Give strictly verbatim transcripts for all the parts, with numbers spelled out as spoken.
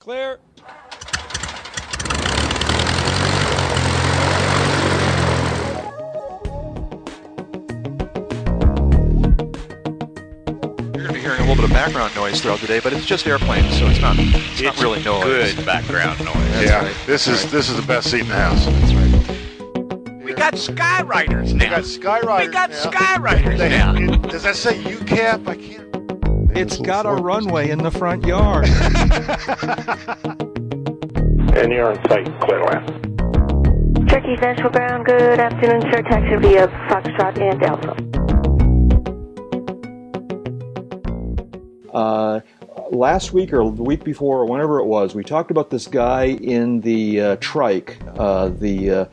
Clear. A little bit of background noise throughout the day, but it's just airplanes, so it's not it's, it's not really noise. Good background noise. That's yeah, right. this That's is right. this is the best seat in the house. That's right. We got skywriters now. We got skywriters. We got skywriters now. Sky now. It, does that say U C A P? I can't. It's got a runway in the front yard. And you're on site, clear land. Turkey's National Ground. Good afternoon, sir. Taxi via Foxtrot and Delta. Uh, last week or the week before or whenever it was, we talked about this guy in the uh, trike, uh, the uh,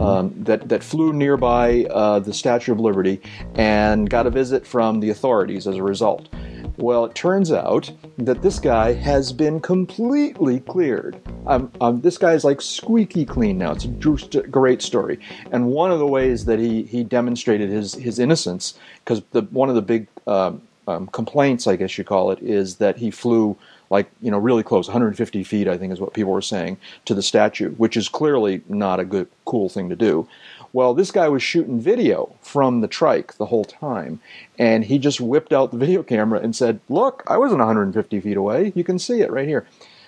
um, that that flew nearby uh, the Statue of Liberty and got a visit from the authorities as a result. Well, it turns out that this guy has been completely cleared. Um, um, this guy is like squeaky clean now. It's a great story. And one of the ways that he he demonstrated his his innocence, because the one of the big um, Um, complaints, I guess you call it, is that he flew like, you know, really close, one hundred fifty feet, I think is what people were saying, to the statue, which is clearly not a good, cool thing to do. Well, this guy was shooting video from the trike the whole time, and he just whipped out the video camera and said, look, I wasn't one hundred fifty feet away. You can see it right here.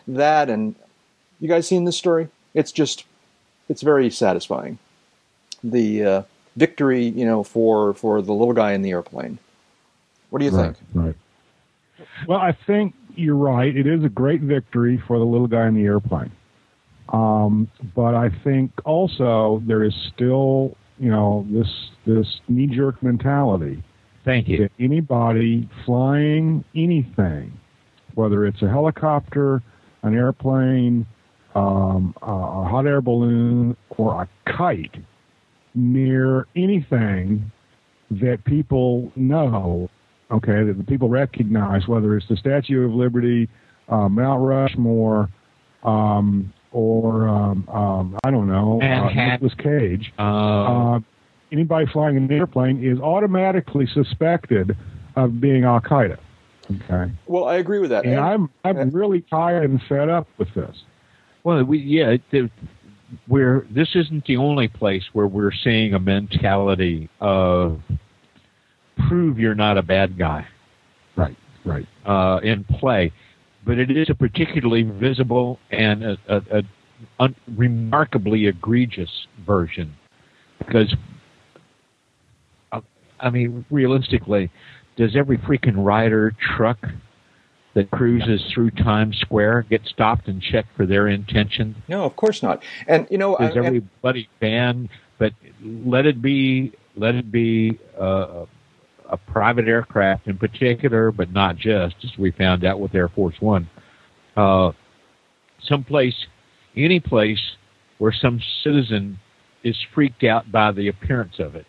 That, and you guys seen this story? It's just, it's very satisfying. The uh, victory, you know, for, for the little guy in the airplane. What do you right, think? Right. Well, I think you're right. It is a great victory for the little guy in the airplane. Um, but I think also there is still, you know, this this knee-jerk mentality. Thank you. That anybody flying anything, whether it's a helicopter, an airplane, um, a hot air balloon, or a kite, near anything that people know, okay, that the people recognize, whether it's the Statue of Liberty, uh, Mount Rushmore, um, or, um, um, I don't know, uh, Nicolas Cage. Uh, uh, anybody flying an airplane is automatically suspected of being Al-Qaeda. Okay. Well, I agree with that. And, and I'm I'm really tired and fed up with this. Well, we yeah, we're, this isn't the only place where we're seeing a mentality of prove you're not a bad guy. Right, right. Uh, in play. But it is a particularly visible and a, a, a un- remarkably egregious version. Because, uh, I mean, realistically, does every freaking rider truck that cruises through Times Square get stopped and checked for their intention? No, of course not. And, you know, does I, every bloody van, but let it be, let it be, uh, a private aircraft in particular, but not just, as we found out with Air Force One. Uh, someplace, any place where some citizen is freaked out by the appearance of it.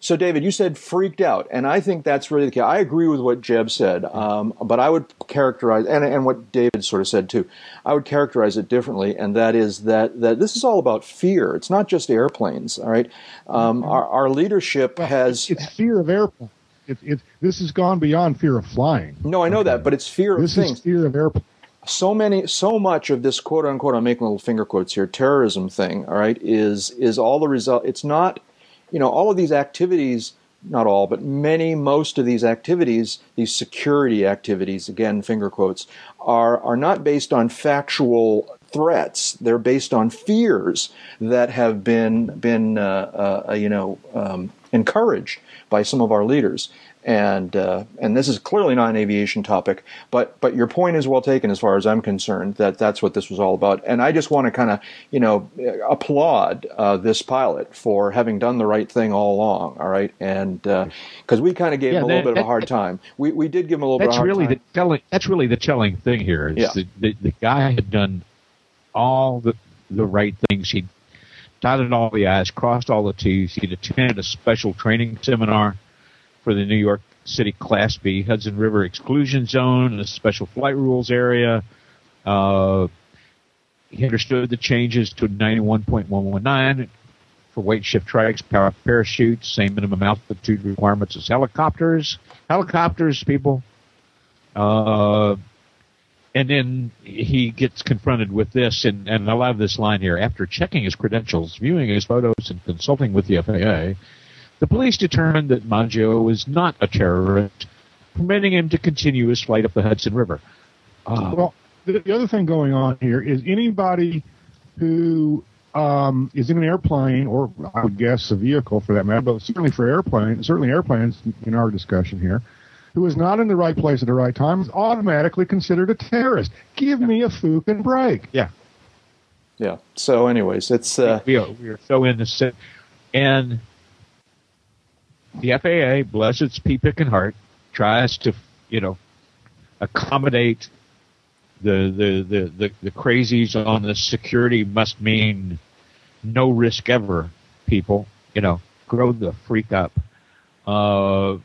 So, David, you said freaked out, and I think that's really the case. I agree with what Jeb said, um, but I would characterize, and, and what David sort of said too, I would characterize it differently, and that is that, that this is all about fear. It's not just airplanes, all right? Um, our, our leadership well, has... It's fear of airplanes. It, it, this has gone beyond fear of flying. No, I know that, but it's fear of this things. This is fear of airplanes. So many, so much of this "quote unquote," I'm making little finger quotes here, terrorism thing. All right, is is all the result? It's not, you know, all of these activities. Not all, but many, most of these activities, these security activities, again, finger quotes, are are not based on factual threats. They're based on fears that have been been uh, uh, you know um, encouraged by some of our leaders, and uh, and this is clearly not an aviation topic, but but your point is well taken as far as I'm concerned, that that's what this was all about. And I just want to kind of you know applaud uh, this pilot for having done the right thing all along. All right, and because uh, we kind of gave yeah, him a that, little bit that, of a hard that, time, we we did give him a little bit of a hard really time. That's really the telling. That's really the telling thing here. Is yeah. the, the the guy had done all the, the right things. He dotted all the I's, crossed all the T's. He'd attended a special training seminar for the New York City Class B Hudson River exclusion zone and a special flight rules area. Uh, he understood the changes to ninety-one point one one nine for weight shift trikes, power parachutes, same minimum altitude requirements as helicopters. Helicopters, people. Uh, And then he gets confronted with this, and, and I love this line here. After checking his credentials, viewing his photos, and consulting with the F A A, the police determined that Maggio was not a terrorist, permitting him to continue his flight up the Hudson River. Uh, well, the other thing going on here is anybody who um, is in an airplane, or I would guess a vehicle for that matter, but certainly for airplane, certainly airplanes in our discussion here, who is not in the right place at the right time is automatically considered a terrorist. Give yeah. me a fucking break. Yeah. Yeah. So anyways, it's... Uh, we, are, we are so innocent. And the F A A, bless its pea picking heart, tries to, you know, accommodate the the, the, the the crazies on the security must mean no risk ever people. You know, grow the freak up. Uh,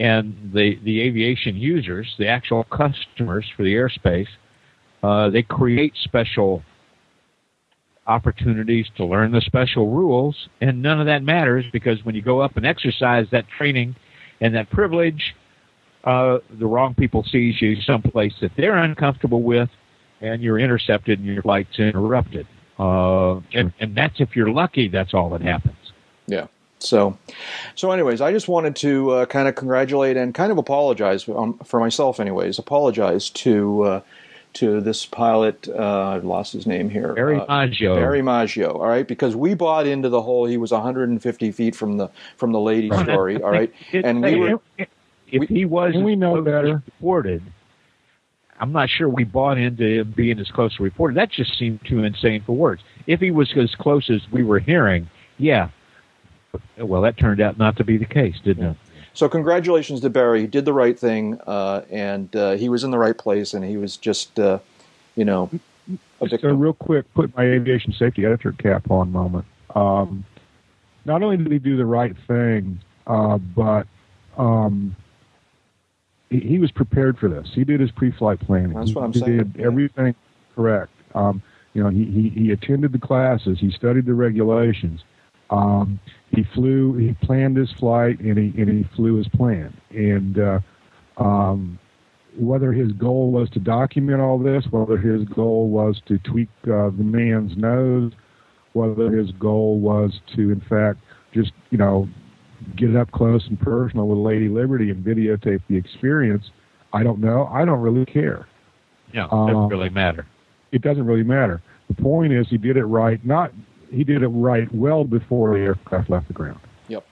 and the, the aviation users, the actual customers for the airspace, uh, they create special opportunities to learn the special rules, and none of that matters because when you go up and exercise that training and that privilege, uh, the wrong people sees you someplace that they're uncomfortable with, and you're intercepted and your flight's interrupted. Uh, and, and that's if you're lucky, that's all that happens. Yeah. So, so anyways, I just wanted to uh, kind of congratulate and kind of apologize um, for myself anyways, apologize to... Uh, to this pilot, uh, I've lost his name here. Barry Maggio. Uh, Barry Maggio, all right, because we bought into the whole he was one hundred fifty feet from the from the lady story, all right? it, and we were, if, if he wasn't we know better. reported, I'm not sure we bought into him being as close to reported. That just seemed too insane for words. If he was as close as we were hearing, yeah, well, that turned out not to be the case, didn't yeah. it? So congratulations to Barry. He did the right thing, uh, and uh, he was in the right place, and he was just, uh, you know, a victim. So real quick, put my aviation safety editor cap on moment. Um, not only did he do the right thing, uh, but um, he, he was prepared for this. He did his pre-flight planning. That's what I'm he saying. He did everything yeah. correct. Um, you know, he, he, he attended the classes. He studied the regulations. Um, he flew, he planned his flight, and he, and he flew his plan. And uh, um, whether his goal was to document all this, whether his goal was to tweak uh, the man's nose, whether his goal was to, in fact, just, you know, get up close and personal with Lady Liberty and videotape the experience, I don't know. I don't really care. Yeah, it doesn't um, really matter. It doesn't really matter. The point is he did it right, not... He did it right well before the aircraft left the ground. Yep,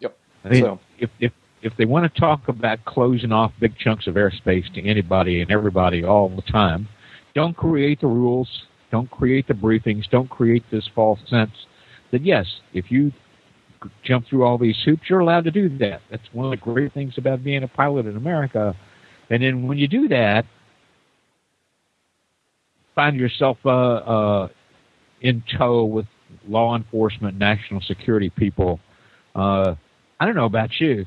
yep. I mean, so. if, if if they want to talk about closing off big chunks of airspace to anybody and everybody all the time, don't create the rules, don't create the briefings, don't create this false sense that, yes, if you jump through all these hoops, you're allowed to do that. That's one of the great things about being a pilot in America. And then when you do that, find yourself uh, uh, in tow with law enforcement, national security people. Uh, I don't know about you,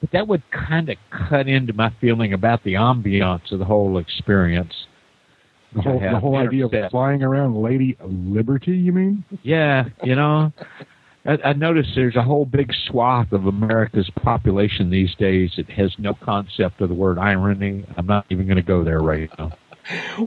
but that would kind of cut into my feeling about the ambiance of the whole experience. The whole, the whole idea of flying around Lady Liberty, you mean? Yeah, you know. I, I noticed there's a whole big swath of America's population these days that has no concept of the word irony. I'm not even going to go there right now.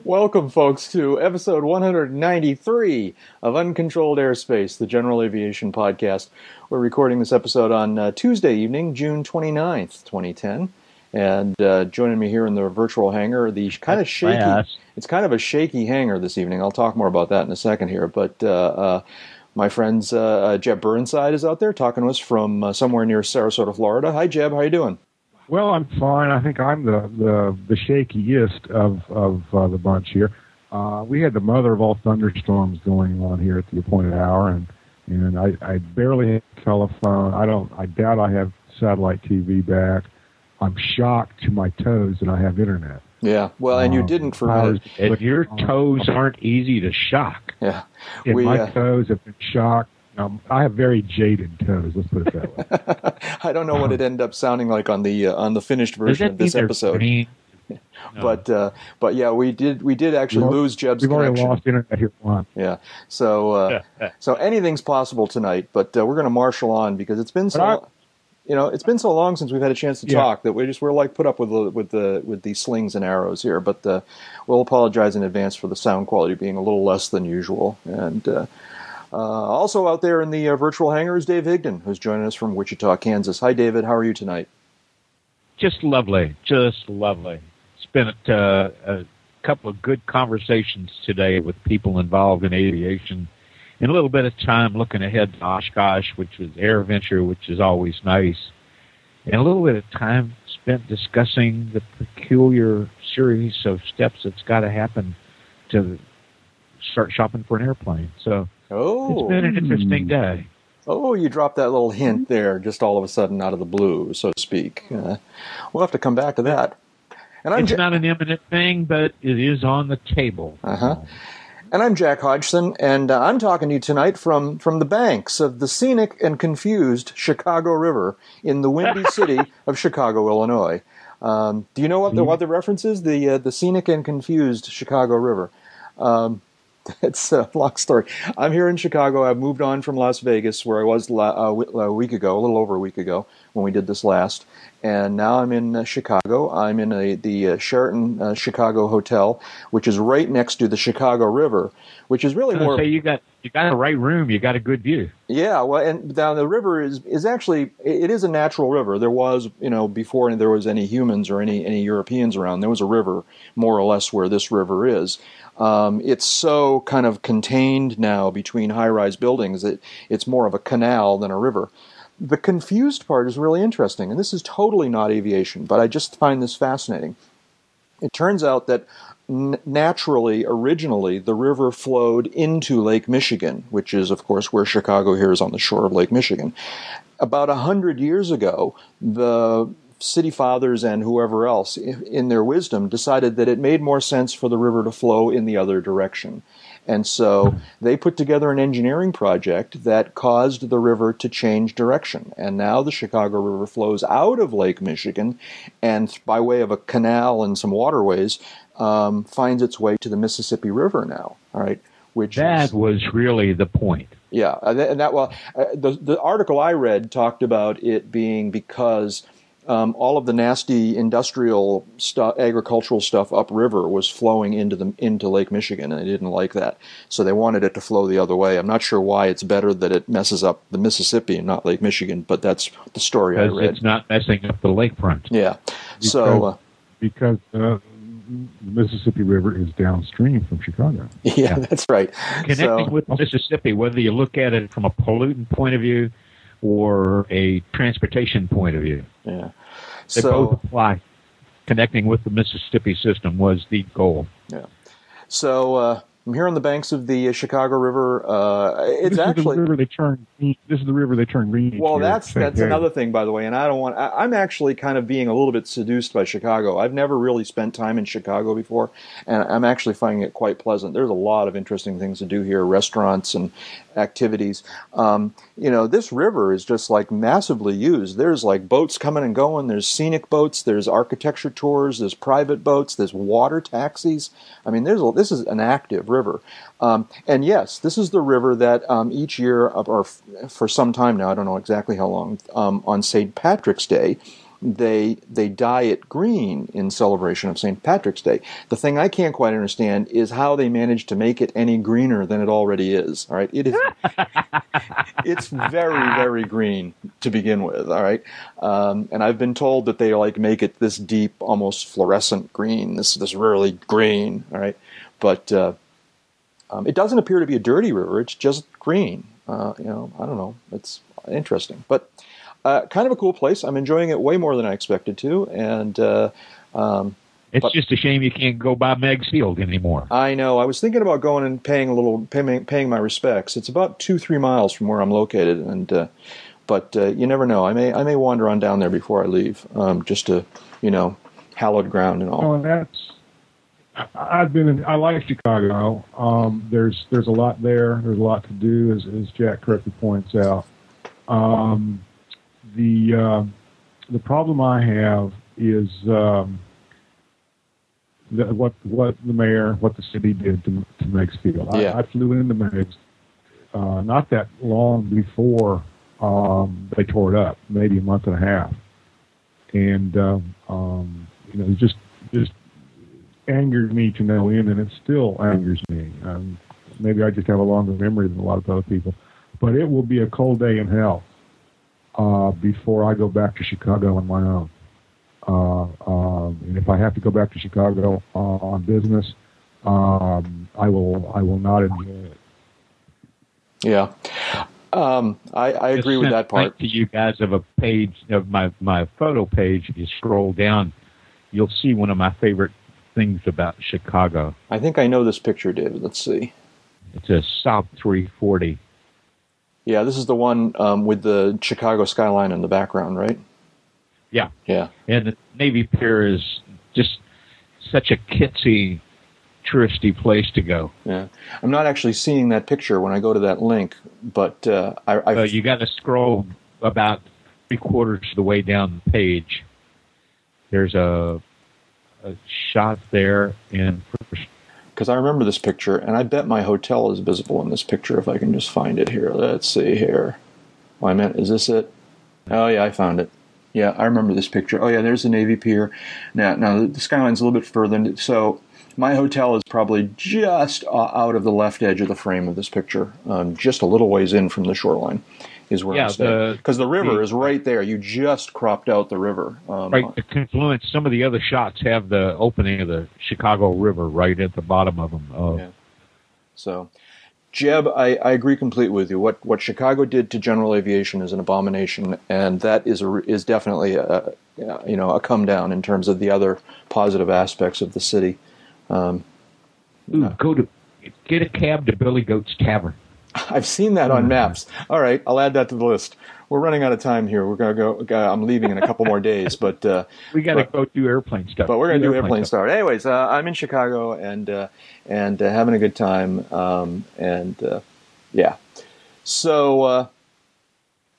Welcome, folks, to episode one hundred ninety-three of Uncontrolled Airspace, the General Aviation Podcast. We're recording this episode on uh, Tuesday evening, June twenty-ninth, twenty ten. And uh, joining me here in the virtual hangar, the kind of shaky, it's kind of a shaky hangar this evening. I'll talk more about that in a second here. But uh, uh, my friends, uh, Jeb Burnside is out there talking to us from uh, somewhere near Sarasota, Florida. Hi, Jeb. How you doing? Well, I'm fine. I think I'm the the, the shakiest of of uh, the bunch here. Uh, we had the mother of all thunderstorms going on here at the appointed hour, and and I, I barely have a telephone. I don't. I doubt I have satellite T V back. I'm shocked to my toes that I have internet. Yeah. Well, and um, you didn't for hours. And your toes aren't easy to shock. Yeah. And we, my uh... toes have been shocked. Um, I have very jaded toes. Let's put it that way. I don't know um, what it ended up sounding like on the uh, on the finished version of this episode. Green? No. But uh, but yeah, we did we did actually we lose Jeb's we've connection. We've already lost internet here. One. Yeah. So uh, so anything's possible tonight. But uh, we're going to marshal on because it's been so. But I, you know, it's been so long since we've had a chance to yeah. talk that we just we're like put up with the with the with the slings and arrows here. But uh, we'll apologize in advance for the sound quality being a little less than usual. And uh, uh, also out there in the uh, virtual hangar is Dave Higdon, who's joining us from Wichita, Kansas. Hi, David. How are you tonight? Just lovely, just lovely. It's been uh, a couple of good conversations today with people involved in aviation. In a little bit of time looking ahead to Oshkosh, which was AirVenture, which is always nice. And a little bit of time spent discussing the peculiar series of steps that's got to happen to start shopping for an airplane. So oh. it's been an interesting day. Oh, you dropped that little hint there just all of a sudden out of the blue, so to speak. Uh, we'll have to come back to that. And I'm it's ja- not an imminent thing, but it is on the table. Uh-huh. And I'm Jack Hodgson, and uh, I'm talking to you tonight from, from the banks of the scenic and confused Chicago River in the windy city of Chicago, Illinois. Um, do you know what the what the reference is? The uh, the scenic and confused Chicago River. Um, It's a long story. I'm here in Chicago. I've moved on from Las Vegas, where I was a week ago, a little over a week ago, when we did this last. And now I'm in Chicago. I'm in a, the Sheraton uh, Chicago Hotel, which is right next to the Chicago River, which is really more. So you got you got the right room. You got a good view. Yeah, well, and down the river is is actually it is a natural river. There was, you know, before there was any humans or any any Europeans around, there was a river more or less where this river is. Um, it's so kind of contained now between high-rise buildings that it's more of a canal than a river. The confused part is really interesting, and this is totally not aviation, but I just find this fascinating. It turns out that n- naturally, originally, the river flowed into Lake Michigan, which is, of course, where Chicago here is on the shore of Lake Michigan. About a hundred years ago, the city fathers and whoever else, in their wisdom, decided that it made more sense for the river to flow in the other direction. And so they put together an engineering project that caused the river to change direction. And now the Chicago River flows out of Lake Michigan and by way of a canal and some waterways um, finds its way to the Mississippi River now. All right, which that is, was really the point. Yeah. And that, well, the, the article I read talked about it being because Um, all of the nasty industrial stuff, agricultural stuff upriver was flowing into the into Lake Michigan, and they didn't like that, so they wanted it to flow the other way. I'm not sure why it's better that it messes up the Mississippi and not Lake Michigan, but that's the story I read. It's not messing up the lakefront. Yeah, because, so uh, because uh, the Mississippi River is downstream from Chicago. Yeah, yeah. That's right. Connecting so, with the Mississippi, whether you look at it from a pollutant point of view or a transportation point of view. Yeah. They so, both apply. Connecting with the Mississippi system was the goal. Yeah. So uh, I'm here on the banks of the uh, Chicago River. Uh, it's this actually is the river they turn, this is the river they turn green. Well, here. that's that's yeah. another thing, by the way. And I don't want. I, I'm actually kind of being a little bit seduced by Chicago. I've never really spent time in Chicago before, and I'm actually finding it quite pleasant. There's a lot of interesting things to do here: restaurants and activities. Um, you know, this river is just like massively used. There's like boats coming and going. There's scenic boats. There's architecture tours. There's private boats. There's water taxis. I mean, there's a, this is an active river. Um, and yes, this is the river that um, each year, or f- for some time now, I don't know exactly how long, um, on Saint Patrick's Day, they they dye it green in celebration of Saint Patrick's Day. The thing I can't quite understand is how they managed to make it any greener than it already is. All right, it is it's very very green to begin with. All right, um, and I've been told that they like make it this deep, almost fluorescent green. This this really green. All right, but uh, um, it doesn't appear to be a dirty river. It's just green. Uh, you know, I don't know. It's interesting, but. Uh, kind of a cool place. I'm enjoying it way more than I expected to, and uh, um, it's but, just a shame you can't go by Meigs Field anymore. I know. I was thinking about going and paying a little, paying, paying my respects. It's about two, three miles from where I'm located, and uh, but uh, you never know. I may, I may wander on down there before I leave, um, just to, you know, hallowed ground and all. Oh, that's. I've been. In, I like Chicago. Um, there's, there's a lot there. There's a lot to do, as, as Jack correctly points out. Um, The uh, the problem I have is um, the, what what the mayor, what the city did to, to Meigs Field. I, yeah. I flew into Meigs uh, not that long before um, they tore it up, maybe a month and a half. And, uh, um, you know, it just, just angered me to no end, and it still angers me. Um, maybe I just have a longer memory than a lot of other people. But it will be a cold day in hell uh, before I go back to Chicago on my own. Uh, um, and if I have to go back to Chicago uh, on business, um, I will I will not enjoy it. Yeah. Um, I, I agree with that part. To you guys of a page of my, my photo page, if you scroll down, you'll see one of my favorite things about Chicago. I think I know this picture, David. Let's see. It's a Saab three forty. Yeah, this is the one um, with the Chicago skyline in the background, right? Yeah. Yeah. And the Navy Pier is just such a kitsy, touristy place to go. Yeah. I'm not actually seeing that picture when I go to that link, but uh, I... I've... Uh, you got to scroll about three-quarters of the way down the page. There's a, a shot there in... Because I remember this picture, and I bet my hotel is visible in this picture if I can just find it here. Let's see here. Well, I meant, is this it? Oh, yeah, I found it. Yeah, I remember this picture. Oh, yeah, there's the Navy Pier. Now, now the skyline's a little bit further. So my hotel is probably just out of the left edge of the frame of this picture, um, just a little ways in from the shoreline is where yeah, I'm staying. Because the, the river the, is right there. You just cropped out the river. Um, right, the confluence. Some of the other shots have the opening of the Chicago River right at the bottom of them. Oh. Yeah. So... Jeb, I, I agree completely with you. What what Chicago did to general aviation is an abomination, and that is a, is definitely a, you know, a come down in terms of the other positive aspects of the city. Um, Ooh, go to get a cab to Billy Goat's Tavern. I've seen that on maps. All right, I'll add that to the list. We're running out of time here. We're gonna go. I'm leaving in a couple more days, but uh, we gotta but, go do airplane stuff. But we're gonna do, do airplane, airplane stuff. stuff. Anyways, uh, I'm in Chicago and uh, and uh, having a good time. Um, and uh, yeah, so uh,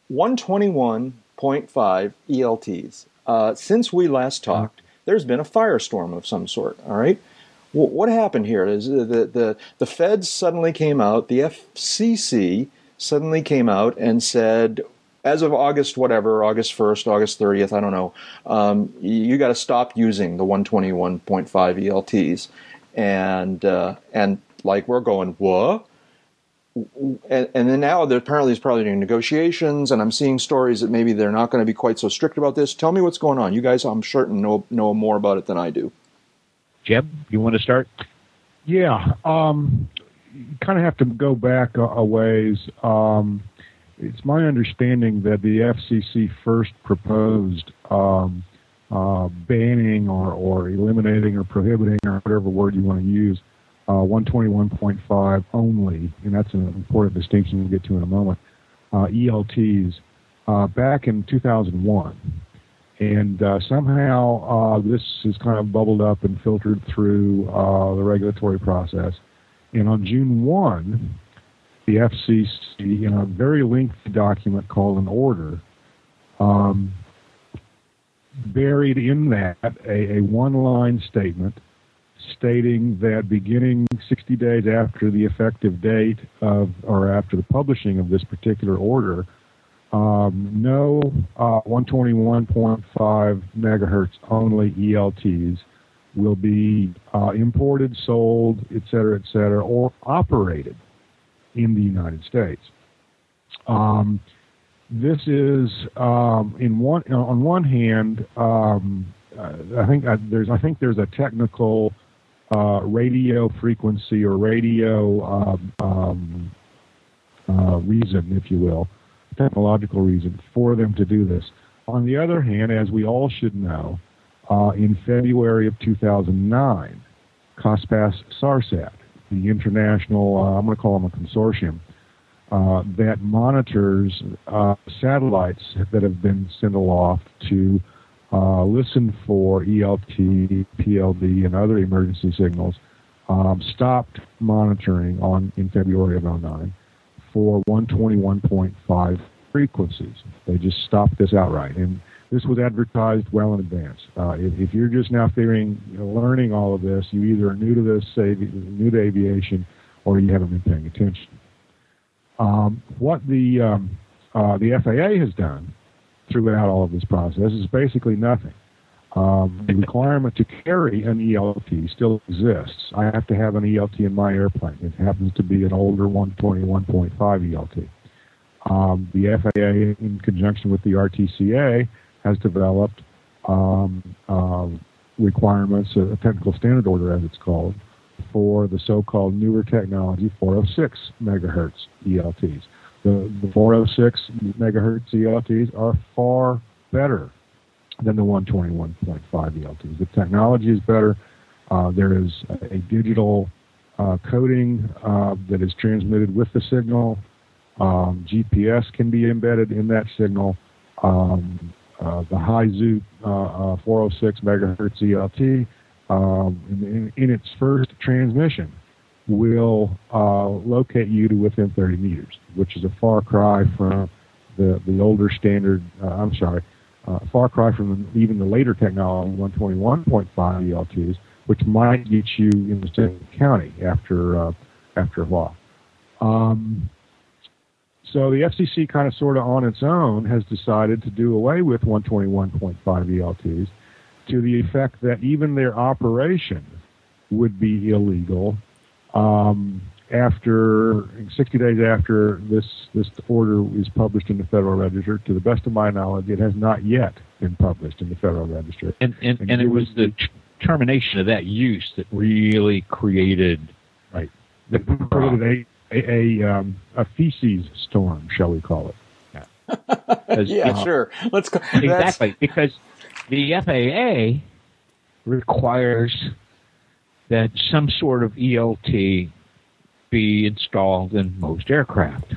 one twenty-one point five E L Ts. Uh, since we last talked, there's been a firestorm of some sort. All right. What happened here is the, the, the feds suddenly came out, the F C C suddenly came out and said, as of August whatever, August first, August thirtieth, I don't know, um, you got to stop using the one twenty-one point five E L Ts. And, uh, and like, we're going, what? And, and then now they're apparently is probably doing negotiations, and I'm seeing stories that maybe they're not going to be quite so strict about this. Tell me what's going on. You guys, I'm certain, know, know more about it than I do. Jeb, you want to start? Yeah. Um, you kind of have to go back a, a ways. Um, it's my understanding that the F C C first proposed um, uh, banning or, or eliminating or prohibiting or whatever word you want to use, uh, one twenty-one point five only, and that's an important distinction we'll get to in a moment, uh, E L Ts, uh, back in two thousand one. And uh, somehow uh, this has kind of bubbled up and filtered through uh, the regulatory process. And on June first, the F C C, in a very lengthy document called an order, um, buried in that a, a one-line statement stating that beginning sixty days after the effective date of, or after the publishing of this particular order, Um, no uh, one twenty-one point five megahertz only E L Ts will be uh, imported, sold, et cetera, et cetera, or operated in the United States. Um, this is um, in one on one hand, um, I think I, there's I think there's a technical uh, radio frequency or radio um, um, uh, reason, if you will. Technological reason for them to do this. On the other hand, as we all should know, uh, in February of two thousand nine, Cospas-SARSAT, the international, uh, I'm going to call them a consortium, uh, that monitors uh, satellites that have been sent aloft to uh, listen for E L T, P L D, and other emergency signals, um, stopped monitoring on in February of oh nine. For one twenty-one point five frequencies. They just stopped this outright. And this was advertised well in advance. Uh, if, if you're just now figuring, you know, learning all of this, you either are new to this, say, new to aviation, or you haven't been paying attention. Um, what the um, uh, the F A A has done throughout all of this process is basically nothing. Um, the requirement to carry an E L T still exists. I have to have an E L T in my airplane. It happens to be an older one twenty, one twenty-five E L T. Um, the F A A, in conjunction with the R T C A, has developed um, uh, requirements, a technical standard order as it's called, for the so-called newer technology four oh six megahertz E L Ts. The, the four oh six megahertz E L Ts are far better than the one twenty-one point five E L Ts. The technology is better. Uh, there is a, a digital uh, coding uh, that is transmitted with the signal. Um, G P S can be embedded in that signal. Um, uh, the high Zoot uh, uh, four oh six megahertz E L T um, in, in its first transmission will uh, locate you to within thirty meters, which is a far cry from the, the older standard, uh, I'm sorry, Uh, far cry from even the later technology, one twenty-one point five E L Ts, which might get you in the same county after uh, after a while. Um, so the F C C kind of sort of on its own has decided to do away with one twenty-one point five E L Ts to the effect that even their operation would be illegal um, after sixty days after this, this order is published in the Federal Register. To the best of my knowledge, it has not yet been published in the Federal Register. And, and, and, and it was the termination of that use that really created, right, the created a, a, a, um, a feces storm, shall we call it. Yeah, yeah uh, sure. Let's go. Exactly, because the F A A requires that some sort of E L T be installed in most aircraft,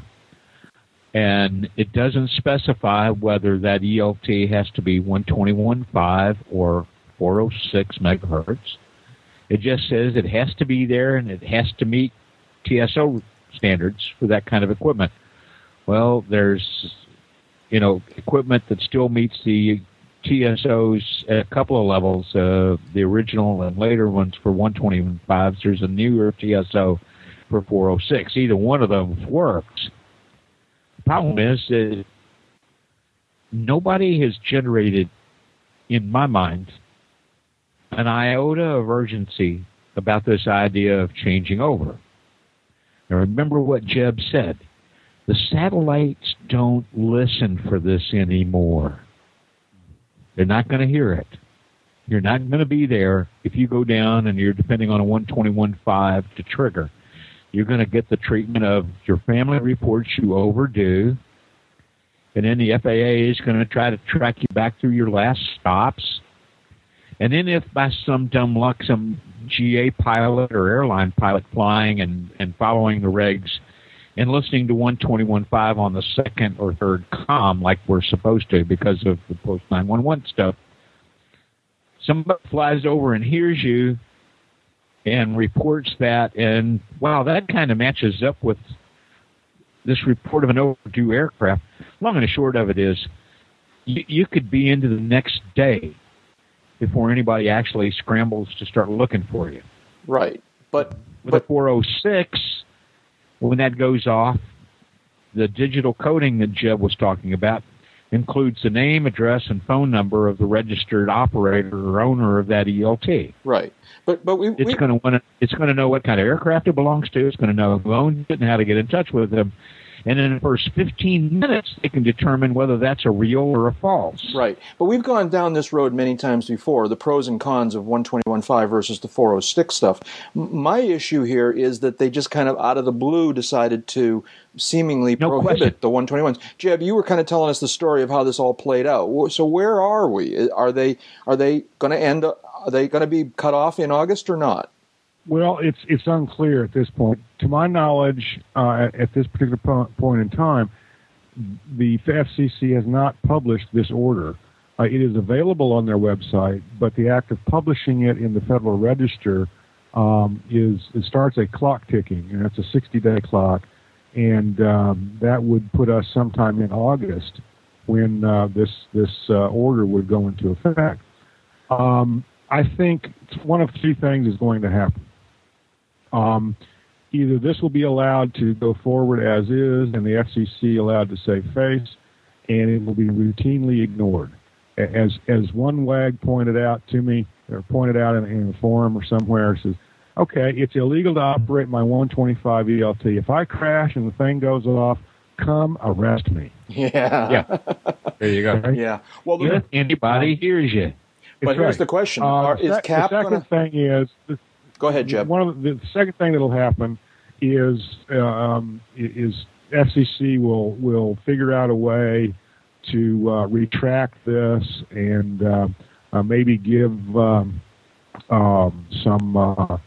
and it doesn't specify whether that E L T has to be one twenty-one point five or four oh six megahertz. It just says it has to be there and it has to meet T S O standards for that kind of equipment. Well, there's, you know, equipment that still meets the T S Os at a couple of levels, uh, the original and later ones for one twenty-one point fives. There's a newer T S O for four oh six. Either one of them works. The problem is that nobody has generated, in my mind, an iota of urgency about this idea of changing over. Now remember what Jeb said. The satellites don't listen for this anymore. They're not going to hear it. You're not going to be there if you go down and you're depending on a one twenty-one point five to trigger. You're going to get the treatment of your family reports you overdue, and then the F A A is going to try to track you back through your last stops. And then if by some dumb luck some G A pilot or airline pilot flying and, and following the regs and listening to one twenty-one point five on the second or third comm like we're supposed to because of the post nine one one stuff, somebody flies over and hears you and reports that, and wow, that kind of matches up with this report of an overdue aircraft. Long and the short of it is, you, you could be into the next day before anybody actually scrambles to start looking for you. Right, but with but, a four oh six, when that goes off, the digital coding that Jeb was talking about includes the name, address, and phone number of the registered operator or owner of that E L T. Right, but but we, it's going to want to it's going to know what kind of aircraft it belongs to. It's going to know who owns it and how to get in touch with them. And in the first fifteen minutes, they can determine whether that's a real or a false. Right, but we've gone down this road many times before, the pros and cons of one twenty-one point five versus the four oh six stuff. My issue here is that they just kind of out of the blue decided to seemingly no prohibit question. the one twenty-ones. Jeb, you were kind of telling us the story of how this all played out. So where are we? Are they are they going to end? Are they going to be cut off in August or not? Well, it's it's unclear at this point. To my knowledge, uh, at this particular po- point in time, the F C C has not published this order. Uh, it is available on their website, but the act of publishing it in the Federal Register um, is it starts a clock ticking, and it's a sixty-day clock, and um, that would put us sometime in August when uh, this this uh, order would go into effect. Um, I think one of three things is going to happen. Um, either this will be allowed to go forward as is and the F C C allowed to save face, and it will be routinely ignored. As as one wag pointed out to me, or pointed out in, in a forum or somewhere, says, okay, it's illegal to operate my one twenty-five E L T. If I crash and the thing goes off, come arrest me. Yeah. Yeah. There you go. Right? Yeah. Well, if anybody hears you. But here's right. the question. Uh, Are, is Cap the second gonna... thing is... The, go ahead, Jeb. One of the, the second thing that will happen is um, is F C C will, will figure out a way to uh, retract this and uh, uh, maybe give um, um, some... Uh,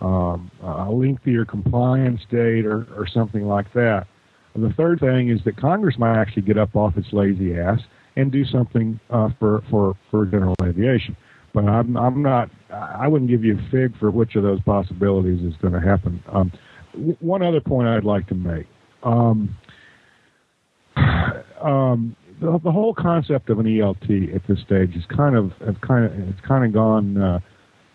Um, a lengthier compliance date or, or something like that. And the third thing is that Congress might actually get up off its lazy ass and do something uh, for, for, for general aviation. But I'm, I'm not, I wouldn't give you a fig for which of those possibilities is going to happen. Um, w- one other point I'd like to make. Um, um, the, the whole concept of an E L T at this stage is kind of, it's kind of, it's kind of gone, uh,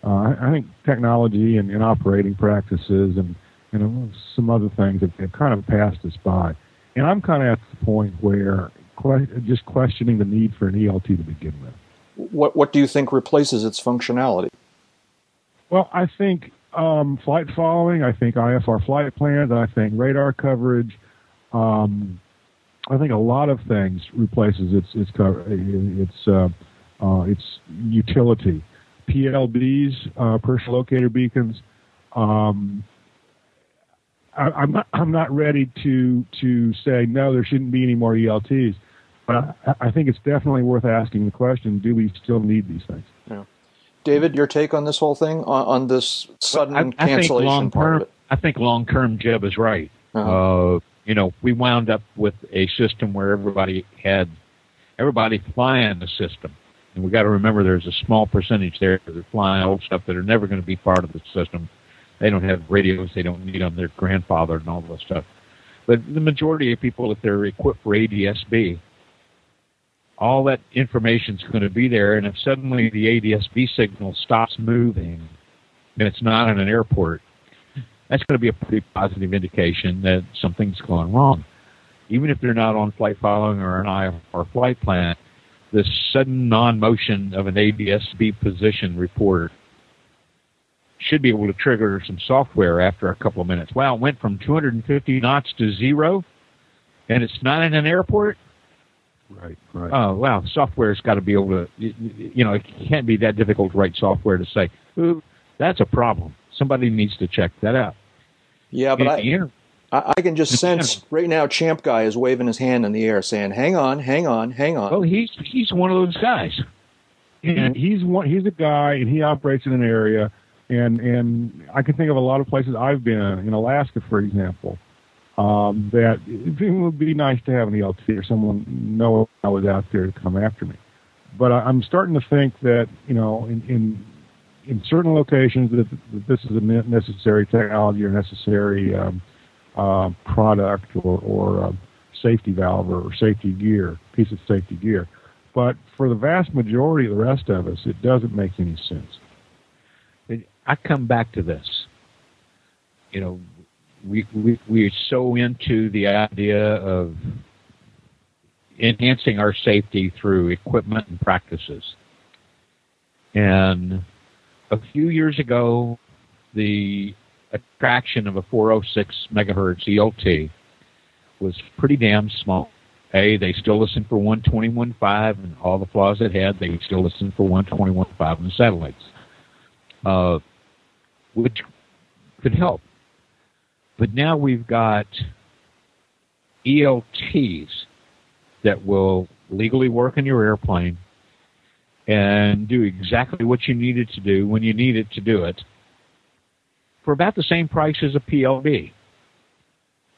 Uh, I think technology and, and operating practices and, and some other things have, have kind of passed us by. And I'm kind of at the point where que- just questioning the need for an E L T to begin with. What What do you think replaces its functionality? Well, I think um, flight following, I think I F R flight plans, I think radar coverage. Um, I think a lot of things replaces its its cover- its uh, uh, its utility. P L Bs, uh, personal locator beacons. Um, I, I'm not. I'm not ready to to say no. There shouldn't be any more E L Ts, but I, I think it's definitely worth asking the question: do we still need these things? Yeah. David, your take on this whole thing, on, on this sudden well, I, I cancellation long part of it? I think long term, Jeb is right. Uh-huh. Uh, you know, we wound up with a system where everybody had everybody flying the system. And we've got to remember there's a small percentage there that are flying old stuff that are never going to be part of the system. They don't have radios. They don't need them. They're grandfathered and all that stuff. But the majority of people, if they're equipped for A D S B, all that information's going to be there. And if suddenly the A D S B signal stops moving and it's not in an airport, that's going to be a pretty positive indication that something's gone wrong. Even if they're not on flight following or an I F R flight plan, this sudden non-motion of an A D S-B position report should be able to trigger some software after a couple of minutes. Wow, it went from two hundred fifty knots to zero, and it's not in an airport? Right, right. Oh, wow, software's got to be able to, you know, it can't be that difficult to write software to say, ooh, that's a problem. Somebody needs to check that out. Yeah, but I, I can just sense right now Champ Guy is waving his hand in the air saying, hang on, hang on, hang on. Oh, he's he's one of those guys. And he's one, he's a guy, and he operates in an area, and, and I can think of a lot of places I've been in, in Alaska, for example, um, that it would be nice to have an E L T or someone know I was out there to come after me. But I, I'm starting to think that, you know, in in, in certain locations that, that this is a necessary technology or necessary um, Uh, product or, or uh, safety valve or safety gear, piece of safety gear. But for the vast majority of the rest of us, it doesn't make any sense. I come back to this. You know, we, we, we are so into the idea of enhancing our safety through equipment and practices. And a few years ago, the attraction of a four oh six megahertz E L T was pretty damn small. A, they still listen for one twenty-one point five and all the flaws it had, they still listen for one twenty-one point five on the satellites, uh, which could help. But now we've got E L Ts that will legally work in your airplane and do exactly what you need it to do when you need it to do it, for about the same price as a P L B.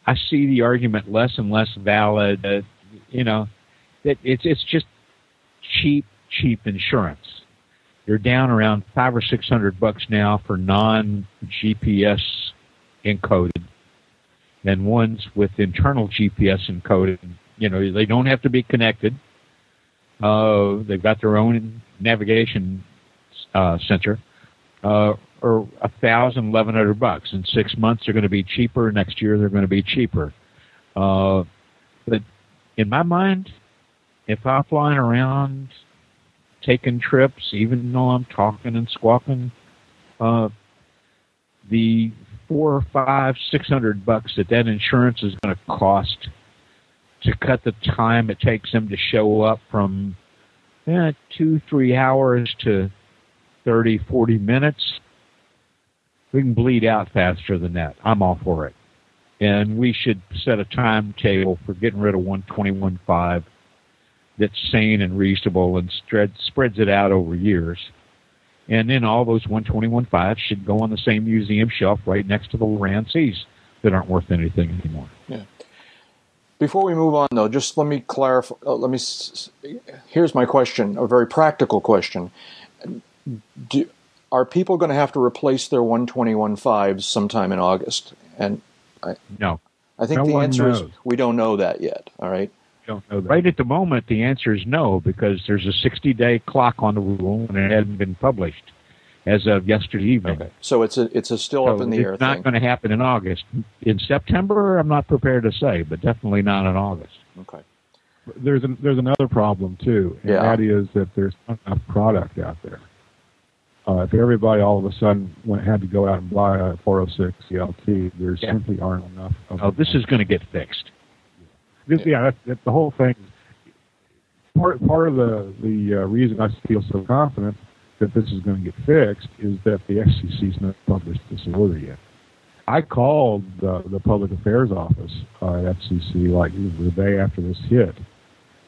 I see the argument less and less valid. Uh, you know, that it's it's just cheap, cheap insurance. They're down around five or six hundred bucks now for non-G P S encoded, and ones with internal G P S encoded. You know, they don't have to be connected. Uh, they've got their own navigation uh, sensor. Uh, or a thousand, eleven hundred bucks. In six months, they're going to be cheaper. Next year, they're going to be cheaper. Uh, but in my mind, if I'm flying around, taking trips, even though I'm talking and squawking, uh, the four, five, six hundred bucks that that insurance is going to cost to cut the time it takes them to show up from eh, two, three hours to thirty, forty minutes, we can bleed out faster than that. I'm all for it. And we should set a timetable for getting rid of one twenty-one point five that's sane and reasonable and spread, spreads it out over years. And then all those one twenty-one point fives should go on the same museum shelf right next to the Lorandsees that aren't worth anything anymore. Yeah. Before we move on, though, just let me clarify. Uh, let me. S- here's my question, a very practical question. Do, are people going to have to replace their one twenty-one point fives sometime in August? And I, no. I think no the answer knows. is we don't know that yet, all right? We don't know that. Right at the moment, the answer is no, because there's a sixty-day clock on the rule, and it hasn't been published as of yesterday evening. Okay. So it's a, it's a still so up in the air thing. It's not going to happen in August. In September, I'm not prepared to say, but definitely not in August. Okay. There's an, there's another problem, too, and yeah. that is that there's not enough product out there. Uh, if everybody all of a sudden went, had to go out and buy a four oh six E L T, there yeah. simply aren't enough. Of oh, this is going to get fixed. This, yeah, yeah that's, that's the whole thing. Part part of the the uh, reason I feel so confident that this is going to get fixed is that the F C C's not published this order yet. I called the, the public affairs office uh, at F C C like the day after this hit,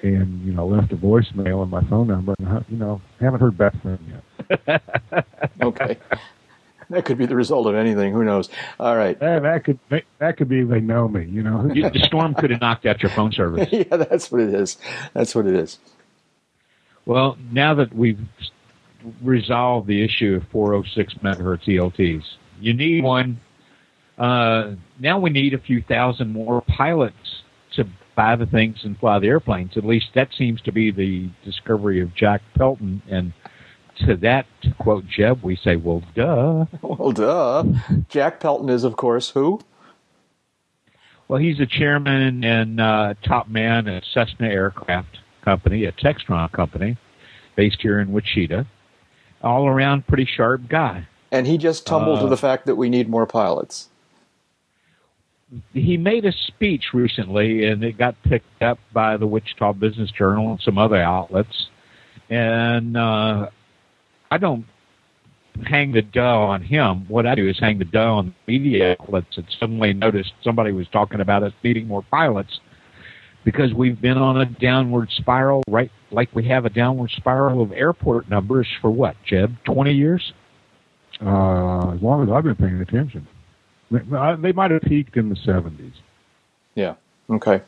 and you know left a voicemail and my phone number, and I, you know haven't heard back from them yet. Okay, that could be the result of anything. Who knows? All right, that, that could that could be they know me. You know, the storm could have knocked out your phone service. Yeah, that's what it is. That's what it is. Well, now that we've resolved the issue of four oh six megahertz E L Ts, you need one. Uh, now we need a few thousand more pilots to buy the things and fly the airplanes. At least that seems to be the discovery of Jack Pelton. And to that, to quote Jeb, we say, well, duh. Well, duh. Jack Pelton is, of course, who? Well, he's the chairman and uh, top man at Cessna Aircraft Company, a Textron company, based here in Wichita. All around pretty sharp guy. And he just tumbled uh, to the fact that we need more pilots. He made a speech recently, and it got picked up by the Wichita Business Journal and some other outlets. And uh I don't hang the duh on him. What I do is hang the duh on the media outlets that suddenly noticed somebody was talking about us needing more pilots because we've been on a downward spiral, right? Like we have a downward spiral of airport numbers for what, Jeb? twenty years? Uh, as long as I've been paying attention. They might have peaked in the seventies. Yeah, okay.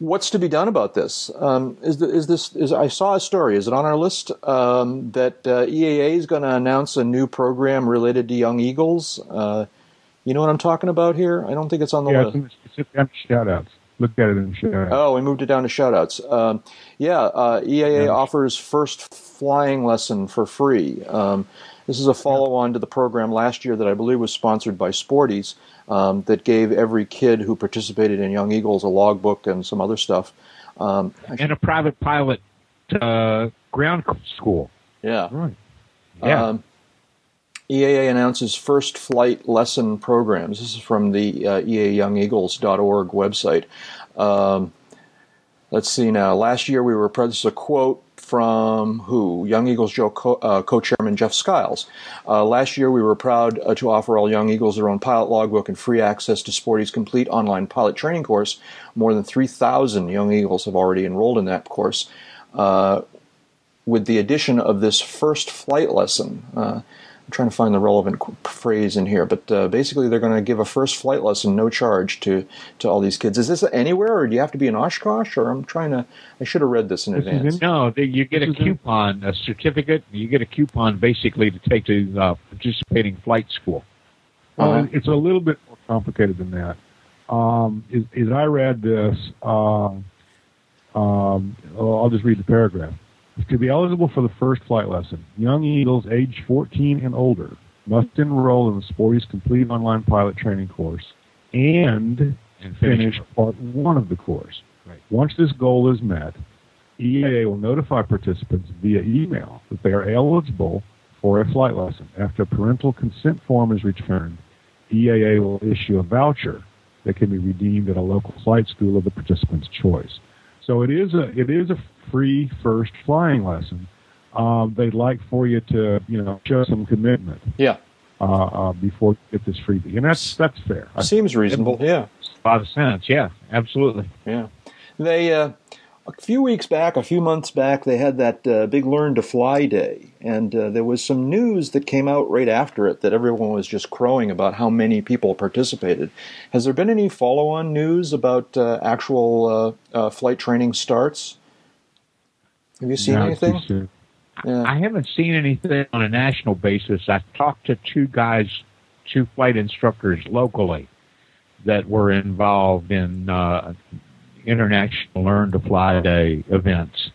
What's to be done about this? Um, is, the, is this? Is I saw a story. Is it on our list um, that uh, E A A is going to announce a new program related to Young Eagles? Uh, you know what I'm talking about here? I don't think it's on the yeah, list. It's, it's down to shout-outs. Look at it in shout-outs. Oh, we moved it down to shout-outs. Um, yeah, uh, E A A yeah. offers first flying lesson for free. Um, this is a follow-on to the program last year that I believe was sponsored by Sporty's. Um, that gave every kid who participated in Young Eagles a logbook and some other stuff. Um, and a private pilot uh, ground school. Yeah. Right. Yeah. Um, E A A announces first flight lesson programs. This is from the uh, E A young eagles dot org website. Um, let's see now. Last year we were presented a quote from who? Young Eagles Joe co- uh, co-chairman Jeff Skiles. Uh, last year, we were proud uh, to offer all Young Eagles their own pilot logbook and free access to Sporty's complete online pilot training course. More than three thousand Young Eagles have already enrolled in that course. Uh, with the addition of this first flight lesson, uh, I'm trying to find the relevant qu- phrase in here, but uh, basically they're going to give a first flight lesson, no charge, to, to all these kids. Is this anywhere, or do you have to be in Oshkosh? Or I'm trying to, I should have read this in advance. No, you get a coupon, a certificate. You get a coupon basically to take to uh, participating flight school. Uh, it's a little bit more complicated than that. Um, as, as I read this, um, um, I'll just read the paragraph. To be eligible for the first flight lesson, young eagles age fourteen and older must enroll in the Sporty's complete online pilot training course and, and finish, finish part one of the course. Right. Once this goal is met, E A A will notify participants via email that they are eligible for a flight lesson. After a parental consent form is returned, E A A will issue a voucher that can be redeemed at a local flight school of the participant's choice. So it is a it is a free first flying lesson. Um, they'd like for you to you know show some commitment. Yeah. Uh, uh, before you get this freebie, and that's that's fair. Seems I, reasonable. Yeah. A lot of sense. Yeah. Absolutely. Yeah. They. Uh, A few weeks back, a few months back, they had that uh, big Learn to Fly Day, and uh, there was some news that came out right after it that everyone was just crowing about how many people participated. Has there been any follow-on news about uh, actual uh, uh, flight training starts? Have you seen no, anything? Sure. Yeah. I haven't seen anything on a national basis. I talked to two guys, two flight instructors locally that were involved in uh International Learn to Fly Day events.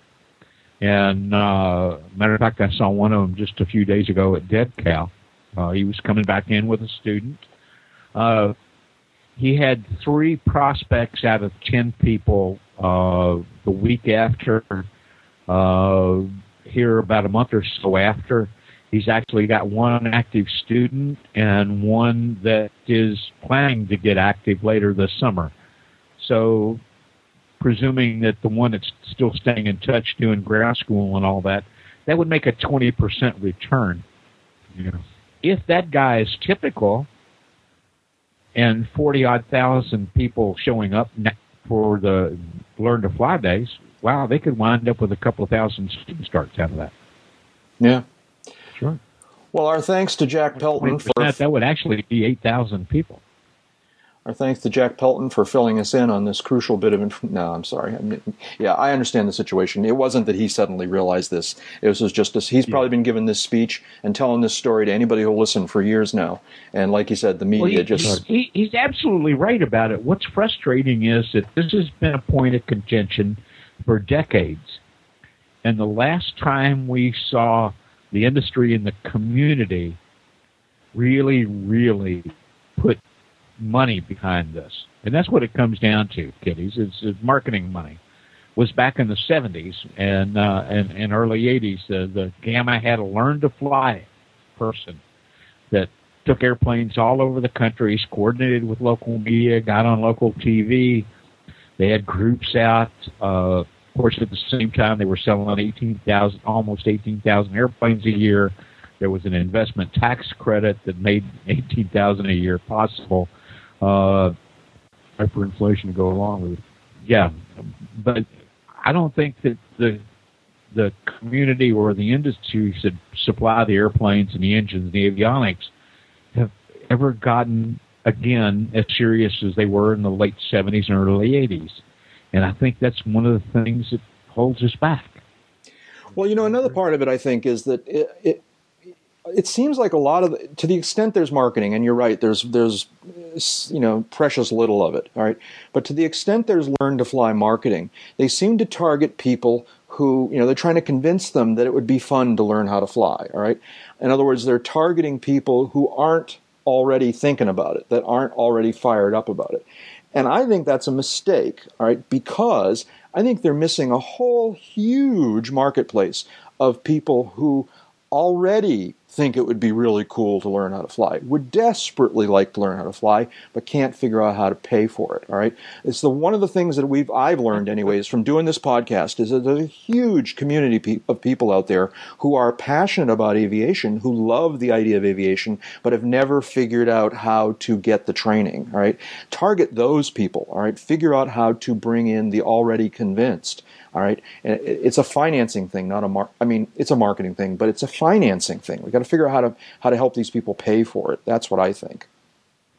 And, uh, matter of fact, I saw one of them just a few days ago at DedCal. Uh, he was coming back in with a student. Uh, he had three prospects out of ten people, uh, the week after, uh, here about a month or so after. He's actually got one active student and one that is planning to get active later this summer. So, presuming that the one that's still staying in touch, doing ground school and all that, that would make a twenty percent return. Yeah. If that guy is typical and forty-odd thousand people showing up for the Learn to Fly days, wow, they could wind up with a couple of thousand student starts out of that. Yeah. Sure. Well, our thanks to Jack Pelton for... That, that would actually be eight thousand people. Our thanks to Jack Pelton for filling us in on this crucial bit of information. No, I'm sorry. I mean, yeah, I understand the situation. It wasn't that he suddenly realized this. It was just this. He's yeah. probably been giving this speech and telling this story to anybody who'll listen for years now. And like you said, the media well, he, just... He, he's absolutely right about it. What's frustrating is that this has been a point of contention for decades. And the last time we saw the industry and the community really, really put money behind this, and that's what it comes down to, kiddies. It's, it's marketing money. Was back in the seventies and uh, and, and early eighties. Uh, the Gamma had a Learn to Fly person that took airplanes all over the country, coordinated with local media, got on local T V. They had groups out. Uh, of course, at the same time, they were selling eighteen thousand, almost eighteen thousand airplanes a year. There was an investment tax credit that made eighteen thousand a year possible. Uh, hyperinflation to go along with it. Yeah, but I don't think that the the community or the industry that supply the airplanes and the engines and the avionics have ever gotten, again, as serious as they were in the late seventies and early eighties. And I think that's one of the things that holds us back. Well, you know, another part of it, I think, is that it... it It seems like a lot of, to the extent there's marketing, and you're right, there's, there's, you know, precious little of it, all right? But to the extent there's Learn to Fly marketing, they seem to target people who, you know, they're trying to convince them that it would be fun to learn how to fly, all right? In other words, they're targeting people who aren't already thinking about it, that aren't already fired up about it. And I think that's a mistake, all right, because I think they're missing a whole huge marketplace of people who already think it would be really cool to learn how to fly, would desperately like to learn how to fly, but can't figure out how to pay for it, all right? It's the one of the things that we've I've learned, anyways, from doing this podcast is that there's a huge community pe- of people out there who are passionate about aviation, who love the idea of aviation, but have never figured out how to get the training, all right? Target those people, all right? Figure out how to bring in the already convinced. All right, and it's a financing thing, not a mar- I mean, it's a marketing thing, but it's a financing thing. We've got to figure out how to how to help these people pay for it. That's what I think.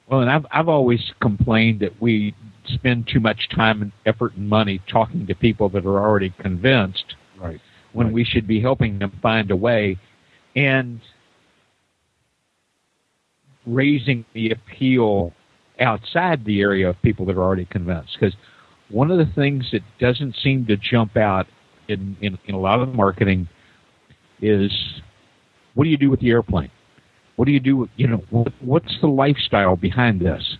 Well, and I've I've always complained that we spend too much time and effort and money talking to people that are already convinced, right? When right. we should be helping them find a way and raising the appeal outside the area of people that are already convinced, because one of the things that doesn't seem to jump out in, in, in a lot of marketing is, what do you do with the airplane? What do you do? You know, what, what's the lifestyle behind this?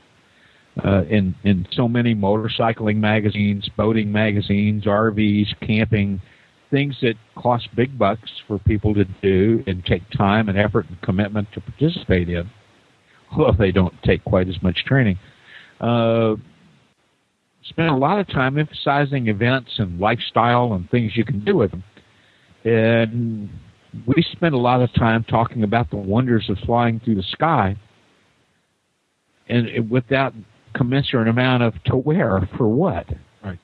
Uh, in in so many motorcycling magazines, boating magazines, R Vs, camping, things that cost big bucks for people to do and take time and effort and commitment to participate in, although they don't take quite as much training. Uh, spend a lot of time emphasizing events and lifestyle and things you can do with them. And we spend a lot of time talking about the wonders of flying through the sky, and without commensurate amount of to where for what. Right.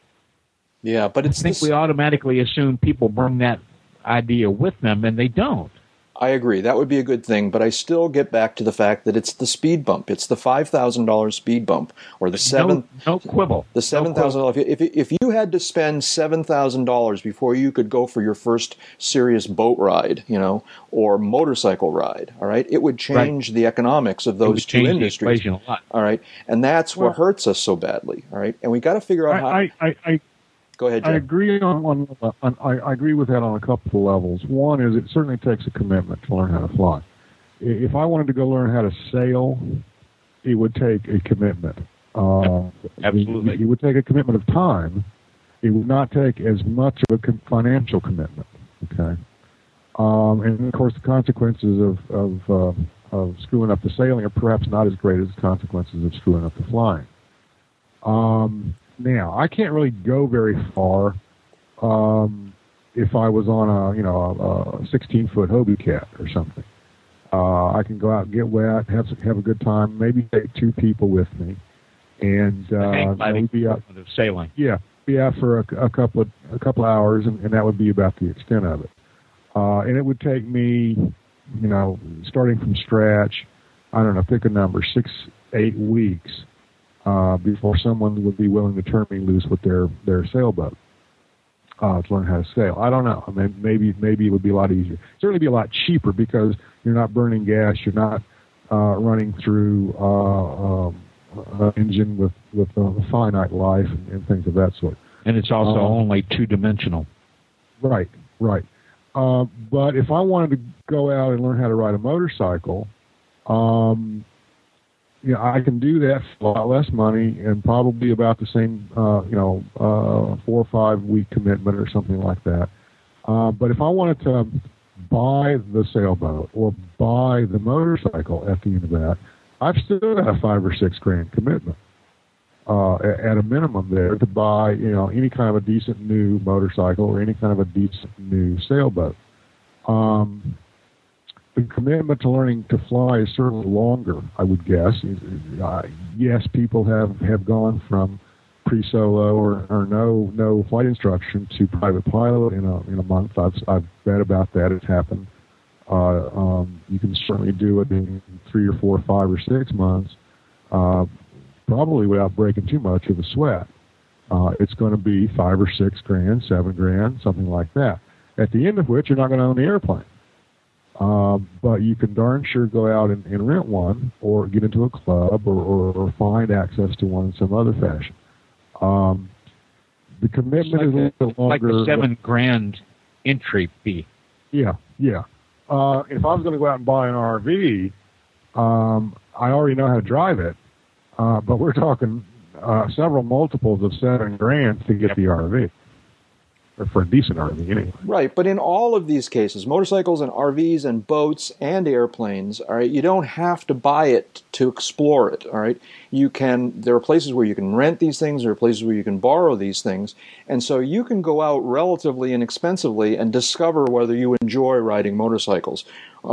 Yeah, but it's I think this, we automatically assume people bring that idea with them, and they don't. I agree. That would be a good thing, but I still get back to the fact that it's the speed bump. It's the five thousand dollars speed bump, or the seven. No, no quibble. The seven thousand dollars. No if if you had to spend seven thousand dollars before you could go for your first serious boat ride, you know, or motorcycle ride, all right, it would change right. the economics of those two industries. The equation a lot. All right, and that's well, what hurts us so badly. All right, and we got to figure out I, how. I, I, I, Go ahead, Jim. I agree on, on, on I, I agree with that on a couple of levels. One is it certainly takes a commitment to learn how to fly. If I wanted to go learn how to sail, it would take a commitment. Uh, Absolutely, it, it would take a commitment of time. It would not take as much of a financial commitment. Okay, um, and of course the consequences of of, uh, of screwing up the sailing are perhaps not as great as the consequences of screwing up the flying. Um. Now, I can't really go very far um, if I was on a, you know, a sixteen-foot Hobie Cat or something. Uh, I can go out and get wet, have have a good time, maybe take two people with me, and uh, be out sailing. Yeah, be out for a, a couple of a couple of hours, and, and that would be about the extent of it. Uh, and it would take me, you know, starting from scratch, I don't know, pick a number, six, eight weeks. Uh, before someone would be willing to turn me loose with their, their sailboat uh, to learn how to sail. I don't know. I mean, maybe maybe it would be a lot easier. Certainly be a lot cheaper because you're not burning gas. You're not uh, running through uh, um, an engine with, with a finite life and, and things of that sort. And it's also um, only two-dimensional. Right, right. Uh, but if I wanted to go out and learn how to ride a motorcycle, um you know, I can do that for a lot less money and probably about the same, uh, you know, uh, four or five week commitment or something like that. Uh, but if I wanted to buy the sailboat or buy the motorcycle at the end of that, I've still got a five or six grand commitment uh, at a minimum there to buy, you know, any kind of a decent new motorcycle or any kind of a decent new sailboat. Um, The commitment to learning to fly is certainly longer, I would guess. Uh, yes, people have, have gone from pre-solo or, or no no flight instruction to private pilot in a in a month. I've I've read about that. It's happened. Uh, um, you can certainly do it in three or four, or five or six months, uh, probably without breaking too much of a sweat. Uh, it's going to be five or six grand, seven grand, something like that. At the end of which, you're not going to own the airplane. Uh, but you can darn sure go out and, and rent one or get into a club or, or, or find access to one in some other fashion. Um, the commitment like is a little the, bit longer. Like the seven grand entry fee. Yeah, yeah. Uh, if I was going to go out and buy an R V, um, I already know how to drive it, uh, but we're talking uh, several multiples of seven grand to get yep. the R V. Or for a decent R V, anyway. Right, but in all of these cases, motorcycles and R Vs and boats and airplanes, all right, you don't have to buy it to explore it, all right? You can, there are places where you can rent these things, there are places where you can borrow these things, and so you can go out relatively inexpensively and discover whether you enjoy riding motorcycles,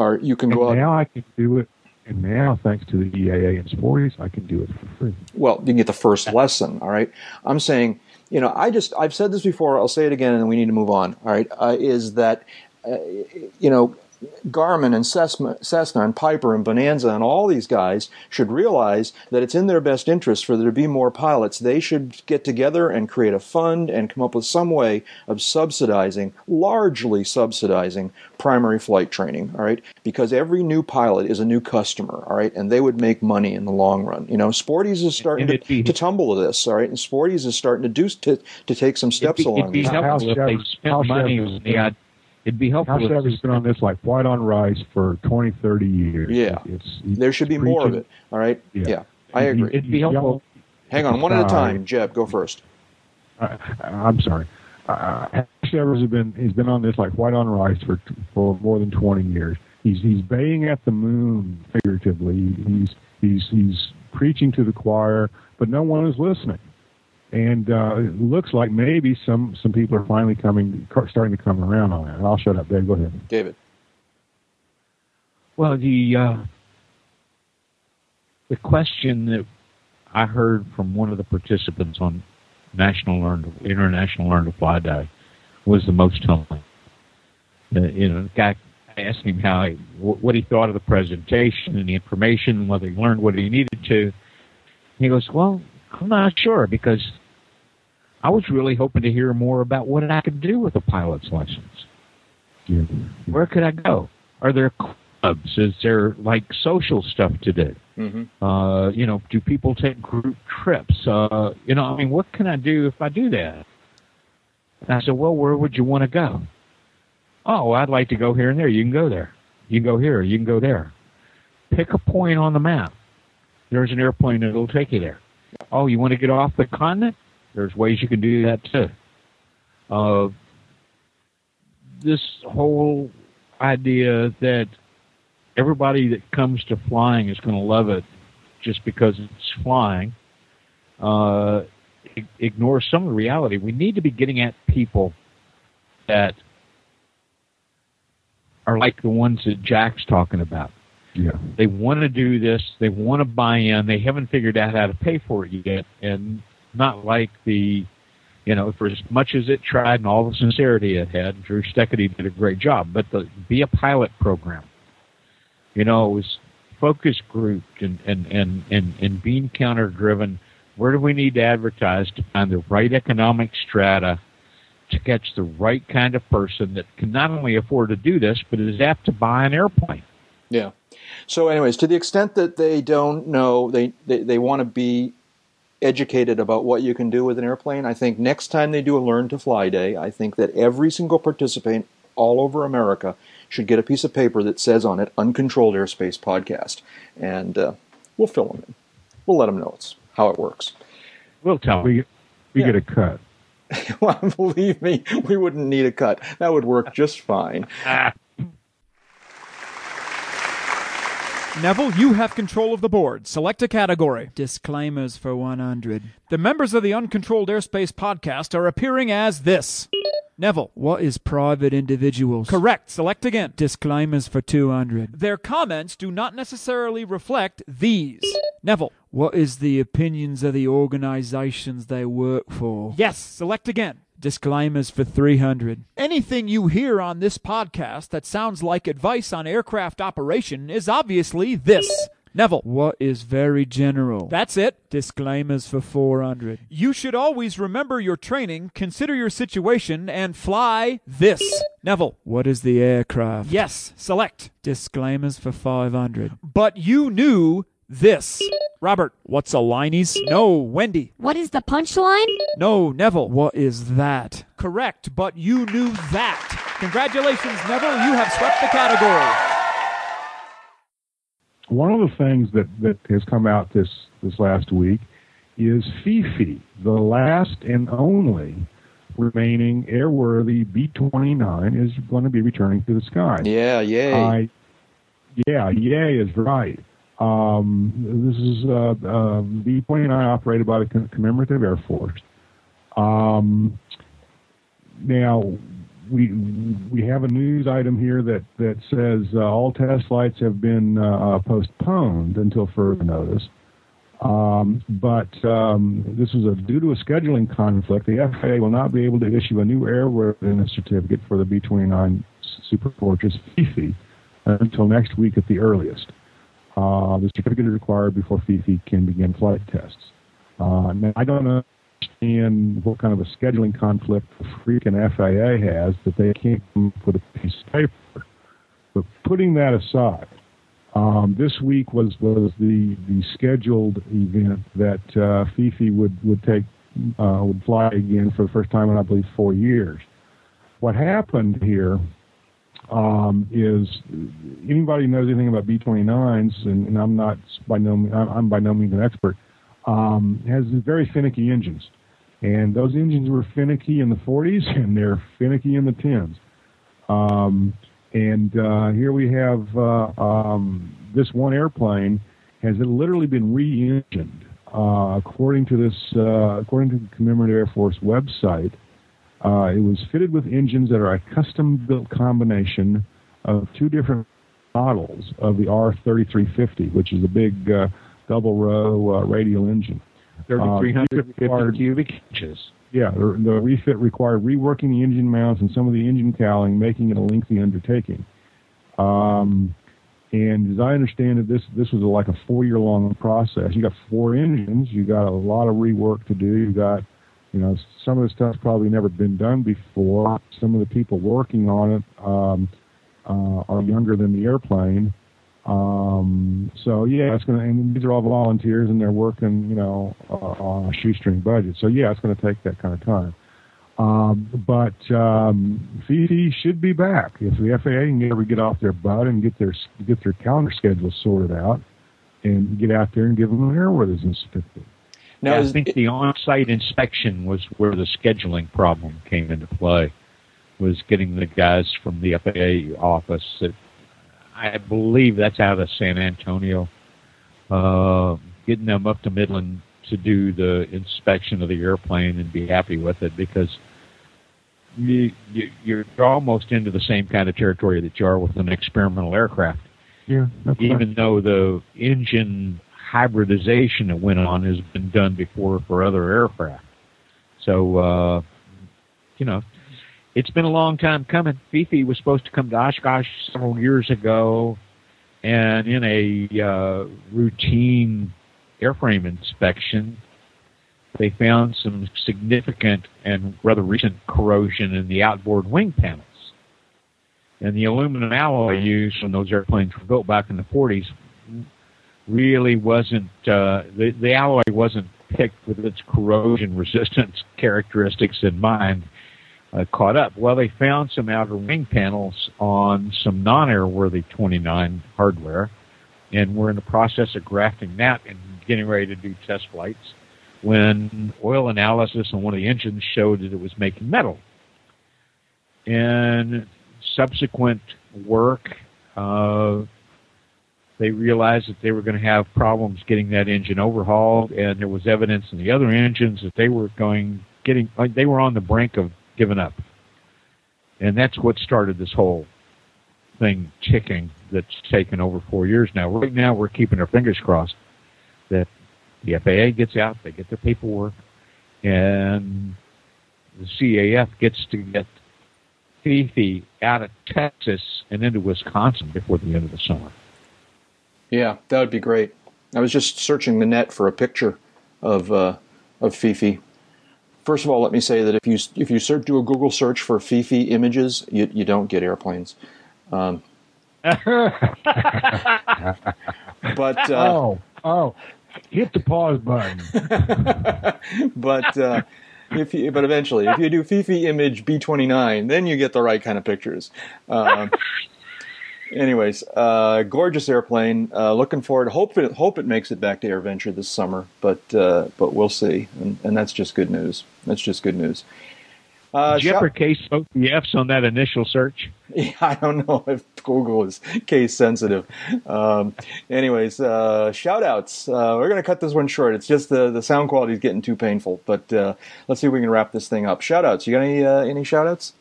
or you can and go out... now I can do it. And now, thanks to the E A A and Sporty's, I can do it for free. Well, you can get the first lesson, all right? I'm saying, you know, I just, I've said this before, I'll say it again, and then we need to move on, all right, uh, is that, uh, you know, Garmin and Cessna, Cessna and Piper and Bonanza and all these guys should realize that it's in their best interest for there to be more pilots. They should get together and create a fund and come up with some way of subsidizing, largely subsidizing, primary flight training, all right? Because every new pilot is a new customer, all right? And they would make money in the long run. You know, Sporty's is starting to, be, to tumble to this, all right? And Sporty's is starting to do to, to take some steps it'd be, along it'd be this. Helpful if they spent money on the It'd be helpful. Gosh, I've been on this like white on rice for twenty, thirty years. Yeah. It's, it's, there should be preaching. More of it. All right. Yeah. yeah I agree. It'd be helpful. Hang on. One at a time. Jeb, go first. I, I'm sorry. Uh, Ash Evers has been, he's been on this like white on rice for for more than twenty years. He's he's baying at the moon figuratively. He's he's he's preaching to the choir, but no one is listening. And uh, it looks like maybe some, some people are finally coming, starting to come around on it. And I'll shut up, Dave. Go ahead, David. Well, the uh, the question that I heard from one of the participants on National Learn to, International Learn to Fly Day was the most humbling. Uh, you know, the guy asked him how he, what he thought of the presentation and the information, whether he learned what he needed to. He goes, "Well, I'm not sure because I was really hoping to hear more about what I could do with a pilot's license. Yeah. Where could I go? Are there clubs? Is there like social stuff to do? Mm-hmm. Uh, you know, do people take group trips? Uh, you know, I mean, what can I do if I do that?" And I said, "Well, where would you want to go?" "Oh, I'd like to go here and there." "You can go there. You can go here. You can go there. Pick a point on the map. There's an airplane that will take you there. Oh, you want to get off the continent? There's ways you can do that too." Uh, this whole idea that everybody that comes to flying is going to love it just because it's flying uh, ignores some of the reality. We need to be getting at people that are like the ones that Jack's talking about. Yeah. They want to do this. They want to buy in. They haven't figured out how to pay for it yet, and not like the, you know, for as much as it tried and all the sincerity it had, Drew Steckity did a great job, but the Be a Pilot program, you know, it was focus grouped and, and, and, and, and beam counter driven. Where do we need to advertise to find the right economic strata to catch the right kind of person that can not only afford to do this, but is apt to buy an airplane? Yeah. So anyways, to the extent that they don't know, they, they, they want to be educated about what you can do with an airplane, I think next time they do a Learn to Fly Day, I think that every single participant all over America should get a piece of paper that says on it, Uncontrolled Airspace Podcast. And uh, we'll fill them in. We'll let them know it's how it works. We'll tell them. We, we yeah. get a cut. Well, believe me, we wouldn't need a cut. That would work just fine. Neville, you have control of the board. Select a category. Disclaimers for one hundred. The members of the Uncontrolled Airspace Podcast are appearing as this. Neville. What is private individuals? Correct. Select again. Disclaimers for two hundred. Their comments do not necessarily reflect these. Neville. What is the opinions of the organizations they work for? Yes. Select again. Disclaimers for three hundred. Anything you hear on this podcast that sounds like advice on aircraft operation is obviously this. Neville. What is very general? That's it. Disclaimers for four hundred. You should always remember your training, consider your situation, and fly this. Neville. What is the aircraft? Yes. Select. Disclaimers for five hundred. But you knew this. Robert. What's a liney's? No. Wendy. What is the punchline? No. Neville. What is that? Correct, but you knew that. Congratulations, Neville. You have swept the category. One of the things that, that has come out this, this last week is Fifi, the last and only remaining airworthy B twenty-nine, is going to be returning to the sky. Yeah, yay. I, yeah, yay is right. Um, this is uh, uh, B twenty-nine operated by the Commemorative Air Force. Um, now, we we have a news item here that, that says uh, all test flights have been uh, postponed until further notice. Um, but um, this is a, due to a scheduling conflict, the F A A will not be able to issue a new airworthiness certificate for the B twenty-nine Superfortress Fifi until next week at the earliest. Uh, the certificate is required before Fifi can begin flight tests. Uh, now, I don't understand what kind of a scheduling conflict the freaking F A A has that they can't come up with a piece of paper. But putting that aside, um, this week was, was the, the scheduled event that uh, Fifi would would take uh, would fly again for the first time in I believe four years. What happened here um, is anybody who knows anything about B twenty-nines, and, and I'm not by no I'm by no means an expert, um, has very finicky engines, and those engines were finicky in the forties, and they're finicky in the tens. Um, and uh, here we have uh, um, this one airplane has literally been re-engined. Uh, according to this, uh, according to the Commemorative Air Force website, uh, it was fitted with engines that are a custom-built combination of two different models of the R thirty-three fifty, which is a big uh, double-row uh, radial engine. thirty-three fifty uh, cubic inches. Yeah, the, the refit required reworking the engine mounts and some of the engine cowling, making it a lengthy undertaking. Um, And as I understand it, this this was a, like a four-year-long process. You got four engines. You got a lot of rework to do. You got, you know, some of the stuff's probably never been done before. Some of the people working on it um, uh, are younger than the airplane. Um, so yeah, it's going to. And these are all volunteers, and they're working, you know, uh, on a shoestring budget. So yeah, it's going to take that kind of time. Um, but um, Fifi should be back if the F A A can ever get off their butt and get their get their calendar schedule sorted out, and get out there and give them an airworthiness certificate. Now, yeah, I think it, the on-site inspection was where the scheduling problem came into play. Was getting the guys from the F A A office. That, I believe that's out of San Antonio. Uh, getting them up to Midland to do the inspection of the airplane and be happy with it, because you, you, you're almost into the same kind of territory that you are with an experimental aircraft. Yeah, even though the engine hybridization that went on has been done before for other aircraft. So, uh, you know, it's been a long time coming. Fifi was supposed to come to Oshkosh several years ago, and in a uh, routine airframe inspection, they found some significant and rather recent corrosion in the outboard wing panels. And the aluminum alloy used when those airplanes were built back in the forties really wasn't, uh, the, the alloy wasn't picked with its corrosion resistance characteristics in mind, uh, caught up. Well, they found some outer wing panels on some non-airworthy twenty-nine hardware, and we're in the process of grafting that and getting ready to do test flights when oil analysis on one of the engines showed that it was making metal. And subsequent work, uh, they realized that they were going to have problems getting that engine overhauled, and there was evidence in the other engines that they were going, getting, they were on the brink of giving up. And that's what started this whole thing ticking that's taken over four years now. Right now, we're keeping our fingers crossed that the F A A gets out, they get their paperwork, and the C A F gets to get Fifi out of Texas and into Wisconsin before the end of the summer. Yeah, that would be great. I was just searching the net for a picture of uh, of Fifi. First of all, let me say that if you if you search, do a Google search for Fifi images, you you don't get airplanes. Um, but uh, oh oh, hit the pause button. but uh, if you, but eventually, if you do Fifi image B twenty-nine, then you get the right kind of pictures. Um, anyways, uh, gorgeous airplane. Uh, looking forward. Hope it hope it makes it back to AirVenture this summer. But uh, but we'll see. And, and that's just good news. That's just good news. Uh, Did you ever case both the F's on that initial search? Yeah, I don't know if Google is case sensitive. Um, anyways, uh, shout-outs. Uh, we're going to cut this one short. It's just the, the sound quality is getting too painful. But uh, let's see if we can wrap this thing up. Shout-outs. You got any uh, any shout-outs?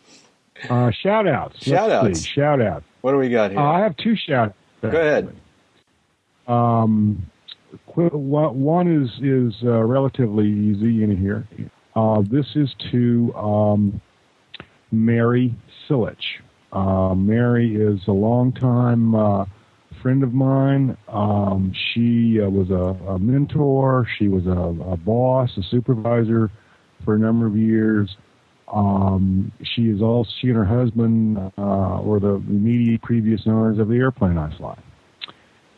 Uh, shout-outs. Shout-outs. Shout-outs. What do we got here? Uh, I have two shout-outs. Go ahead. Um, one is, is uh, relatively easy in here. Uh, this is to um, Mary Silich. Uh, Mary is a longtime uh, friend of mine. Um, she uh, was a, a mentor. She was a, a boss, a supervisor for a number of years. Um, she is also, she and her husband uh, were the immediate previous owners of the airplane I fly.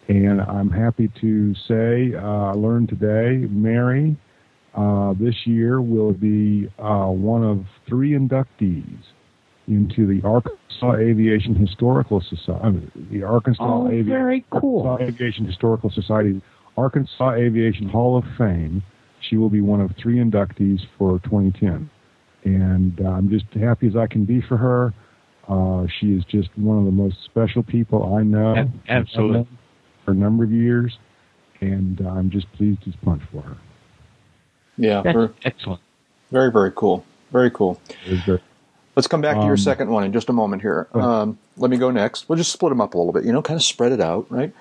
And I'm happy to say, I uh, learned today, Mary, Uh, this year will be uh, one of three inductees into the Arkansas Aviation Historical Society. The Arkansas oh, Avi- very cool. Arkansas Aviation Historical Society, Arkansas Aviation Hall of Fame. She will be one of three inductees for twenty ten. And uh, I'm just happy as I can be for her. Uh, she is just one of the most special people I know. Absolutely. I've known for a number of years. And uh, I'm just pleased as punch for her. Yeah. Very, excellent. Very, very cool. Very cool. Let's come back to your um, second one in just a moment here. Um, let me go next. We'll just split them up a little bit, you know, kind of spread it out, right?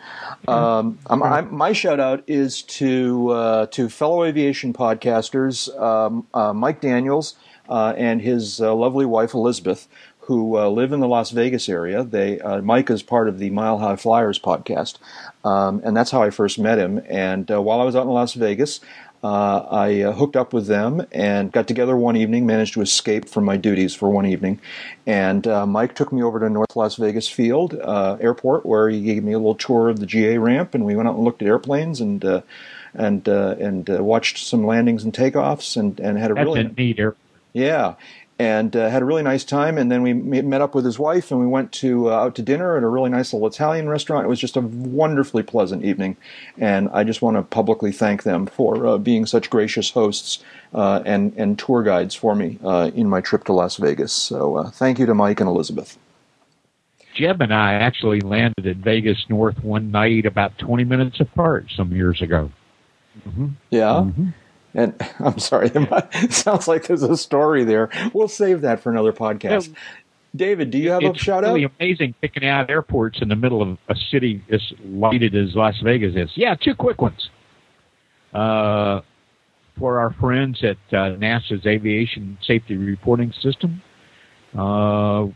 Um, I'm, I'm, my shout-out is to uh, to fellow aviation podcasters, um, uh, Mike Daniels uh, and his uh, lovely wife, Elizabeth, who uh, live in the Las Vegas area. They uh, Mike is part of the Mile High Flyers podcast, um, and that's how I first met him. And uh, while I was out in Las Vegas, Uh, I uh, hooked up with them and got together one evening, managed to escape from my duties for one evening. And uh, Mike took me over to North Las Vegas Field uh, Airport, where he gave me a little tour of the G A ramp, and we went out and looked at airplanes and uh, and uh, and uh, watched some landings and takeoffs, and, and had a That's really a neat airport. Yeah. And uh, had a really nice time, and then we met up with his wife, and we went to uh, out to dinner at a really nice little Italian restaurant. It was just a wonderfully pleasant evening, and I just want to publicly thank them for uh, being such gracious hosts uh, and and tour guides for me uh, in my trip to Las Vegas. So uh, thank you to Mike and Elizabeth. Jeb and I actually landed at Vegas North one night, about twenty minutes apart, some years ago. Mm-hmm. Yeah. Mm-hmm. And I'm sorry, it sounds like there's a story there. We'll save that for another podcast. No, David, do you have a shout really out? It's really amazing picking out airports in the middle of a city as lighted as Las Vegas is. Yeah, two quick ones. Uh, for our friends at uh, NASA's Aviation Safety Reporting System, uh,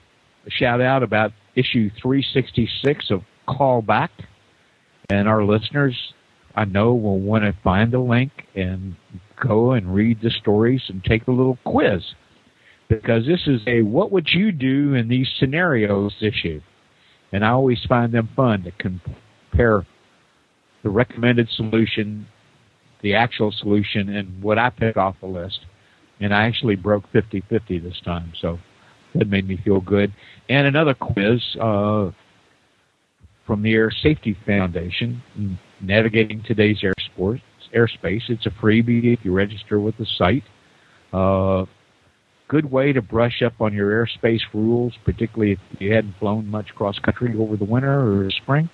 a shout out about issue three sixty-six of Callback, and our listeners, I know, we'll want to find the link and go and read the stories and take a little quiz, because this is a what would you do in these scenarios issue. And I always find them fun to compare the recommended solution, the actual solution, and what I pick off the list. And I actually broke fifty-fifty this time, so that made me feel good. And another quiz uh, from the Air Safety Foundation, Navigating Today's Air Sports, Airspace. It's a freebie if you register with the site. Uh, good way to brush up on your airspace rules, particularly if you hadn't flown much cross-country over the winter or spring.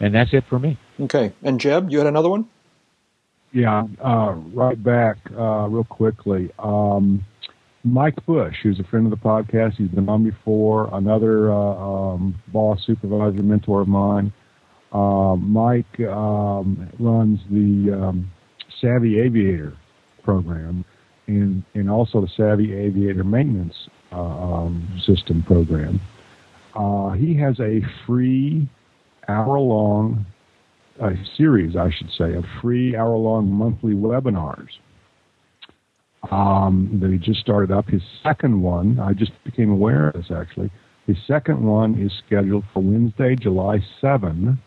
And that's it for me. Okay. And Jeb, you had another one? Yeah. Uh, right back uh, real quickly. Um, Mike Bush, who's a friend of the podcast. He's been on before. Another uh, um, boss, supervisor, mentor of mine. Uh, Mike um, runs the um, Savvy Aviator program, and, and also the Savvy Aviator maintenance uh, um, system program. Uh, he has a free hour-long uh, series, I should say, of free hour-long monthly webinars um, that he just started up. His second one, I just became aware of this actually, his second one is scheduled for Wednesday, July seventh.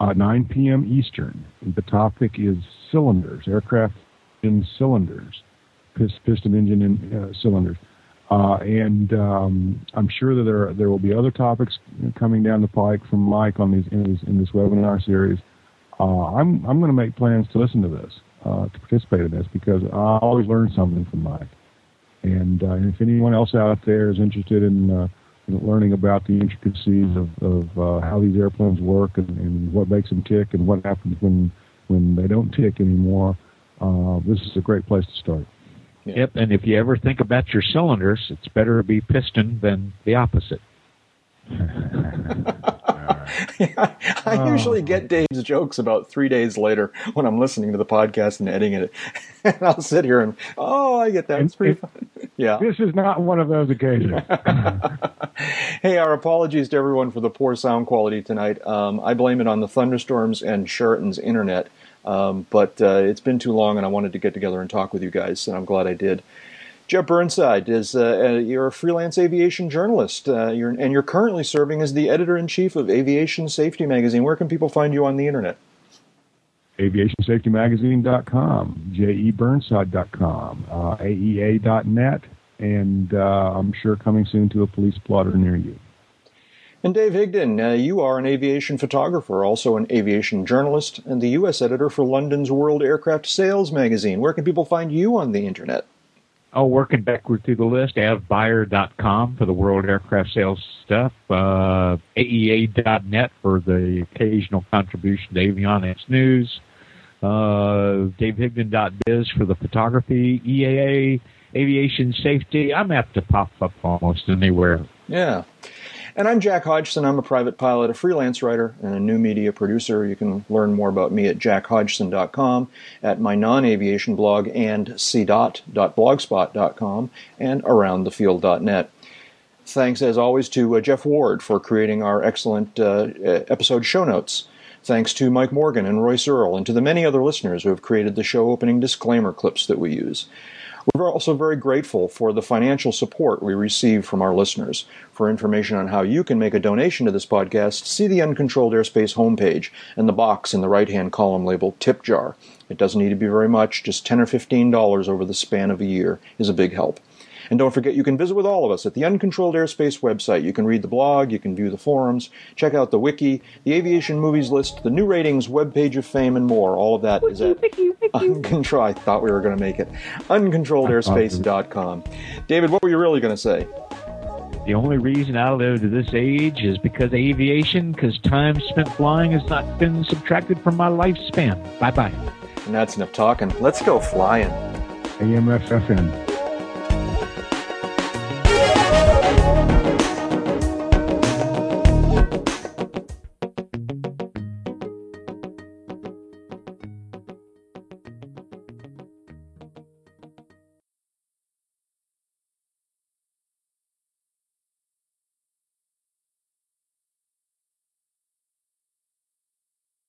Uh, nine p.m. Eastern. The topic is cylinders, aircraft in cylinders, pist- piston engine in uh, cylinders. Uh, and um, I'm sure that there are, there will be other topics coming down the pike from Mike on these in this, in this webinar series. Uh, I'm I'm going to make plans to listen to this, uh, to participate in this, because I always learn something from Mike. And, uh, and if anyone else out there is interested in uh, learning about the intricacies of, of uh, how these airplanes work, and, and what makes them tick, and what happens when when they don't tick anymore, uh, this is a great place to start. Yeah. Yep, and if you ever think about your cylinders, it's better to be piston than the opposite. Yeah, I oh. usually get Dave's jokes about three days later when I'm listening to the podcast and editing it. And I'll sit here and, oh, I get that. It's pretty fun. Yeah. This is not one of those occasions. Hey, our apologies to everyone for the poor sound quality tonight. Um, I blame it on the thunderstorms and Sheraton's internet. Um, but uh, it's been too long, and I wanted to get together and talk with you guys, and I'm glad I did. Jeb Burnside, is uh, you're a freelance aviation journalist, uh, you're, and you're currently serving as the editor-in-chief of Aviation Safety Magazine. Where can people find you on the internet? aviation safety magazine dot com, j e burnside dot com, uh, a e a dot net, and uh, I'm sure coming soon to a police blotter near you. And Dave Higdon, uh, you are an aviation photographer, also an aviation journalist, and the U S editor for London's World Aircraft Sales magazine. Where can people find you on the internet? Oh, working backward through the list, avbuyer dot com for the World Aircraft Sales stuff, uh, A E A dot net for the occasional contribution to avionics news, uh, dave higdon dot biz for the photography, E A A, aviation safety. I'm apt to pop up almost anywhere. Yeah. And I'm Jack Hodgson. I'm a private pilot, a freelance writer, and a new media producer. You can learn more about me at jack hodgson dot com, at my non-aviation blog, and c dot blogspot dot com, and around the field dot net. Thanks, as always, to uh, Jeff Ward for creating our excellent uh, episode show notes. Thanks to Mike Morgan and Royce Earle, and to the many other listeners who have created the show opening disclaimer clips that we use. We're also very grateful for the financial support we receive from our listeners. For information on how you can make a donation to this podcast, see the Uncontrolled Airspace homepage and the box in the right-hand column labeled Tip Jar. It doesn't need to be very much, just ten dollars or fifteen dollars over the span of a year is a big help. And don't forget, you can visit with all of us at the Uncontrolled Airspace website. You can read the blog, you can view the forums, check out the wiki, the aviation movies list, the new ratings, webpage of fame, and more. All of that wiki, is at wiki, wiki. Uncontrol. I thought we were going to make it. uncontrolled airspace dot com. David, what were you really going to say? The only reason I live to this age is because of aviation, because time spent flying has not been subtracted from my lifespan. Bye-bye. And that's enough talking. Let's go flying. A M F F N.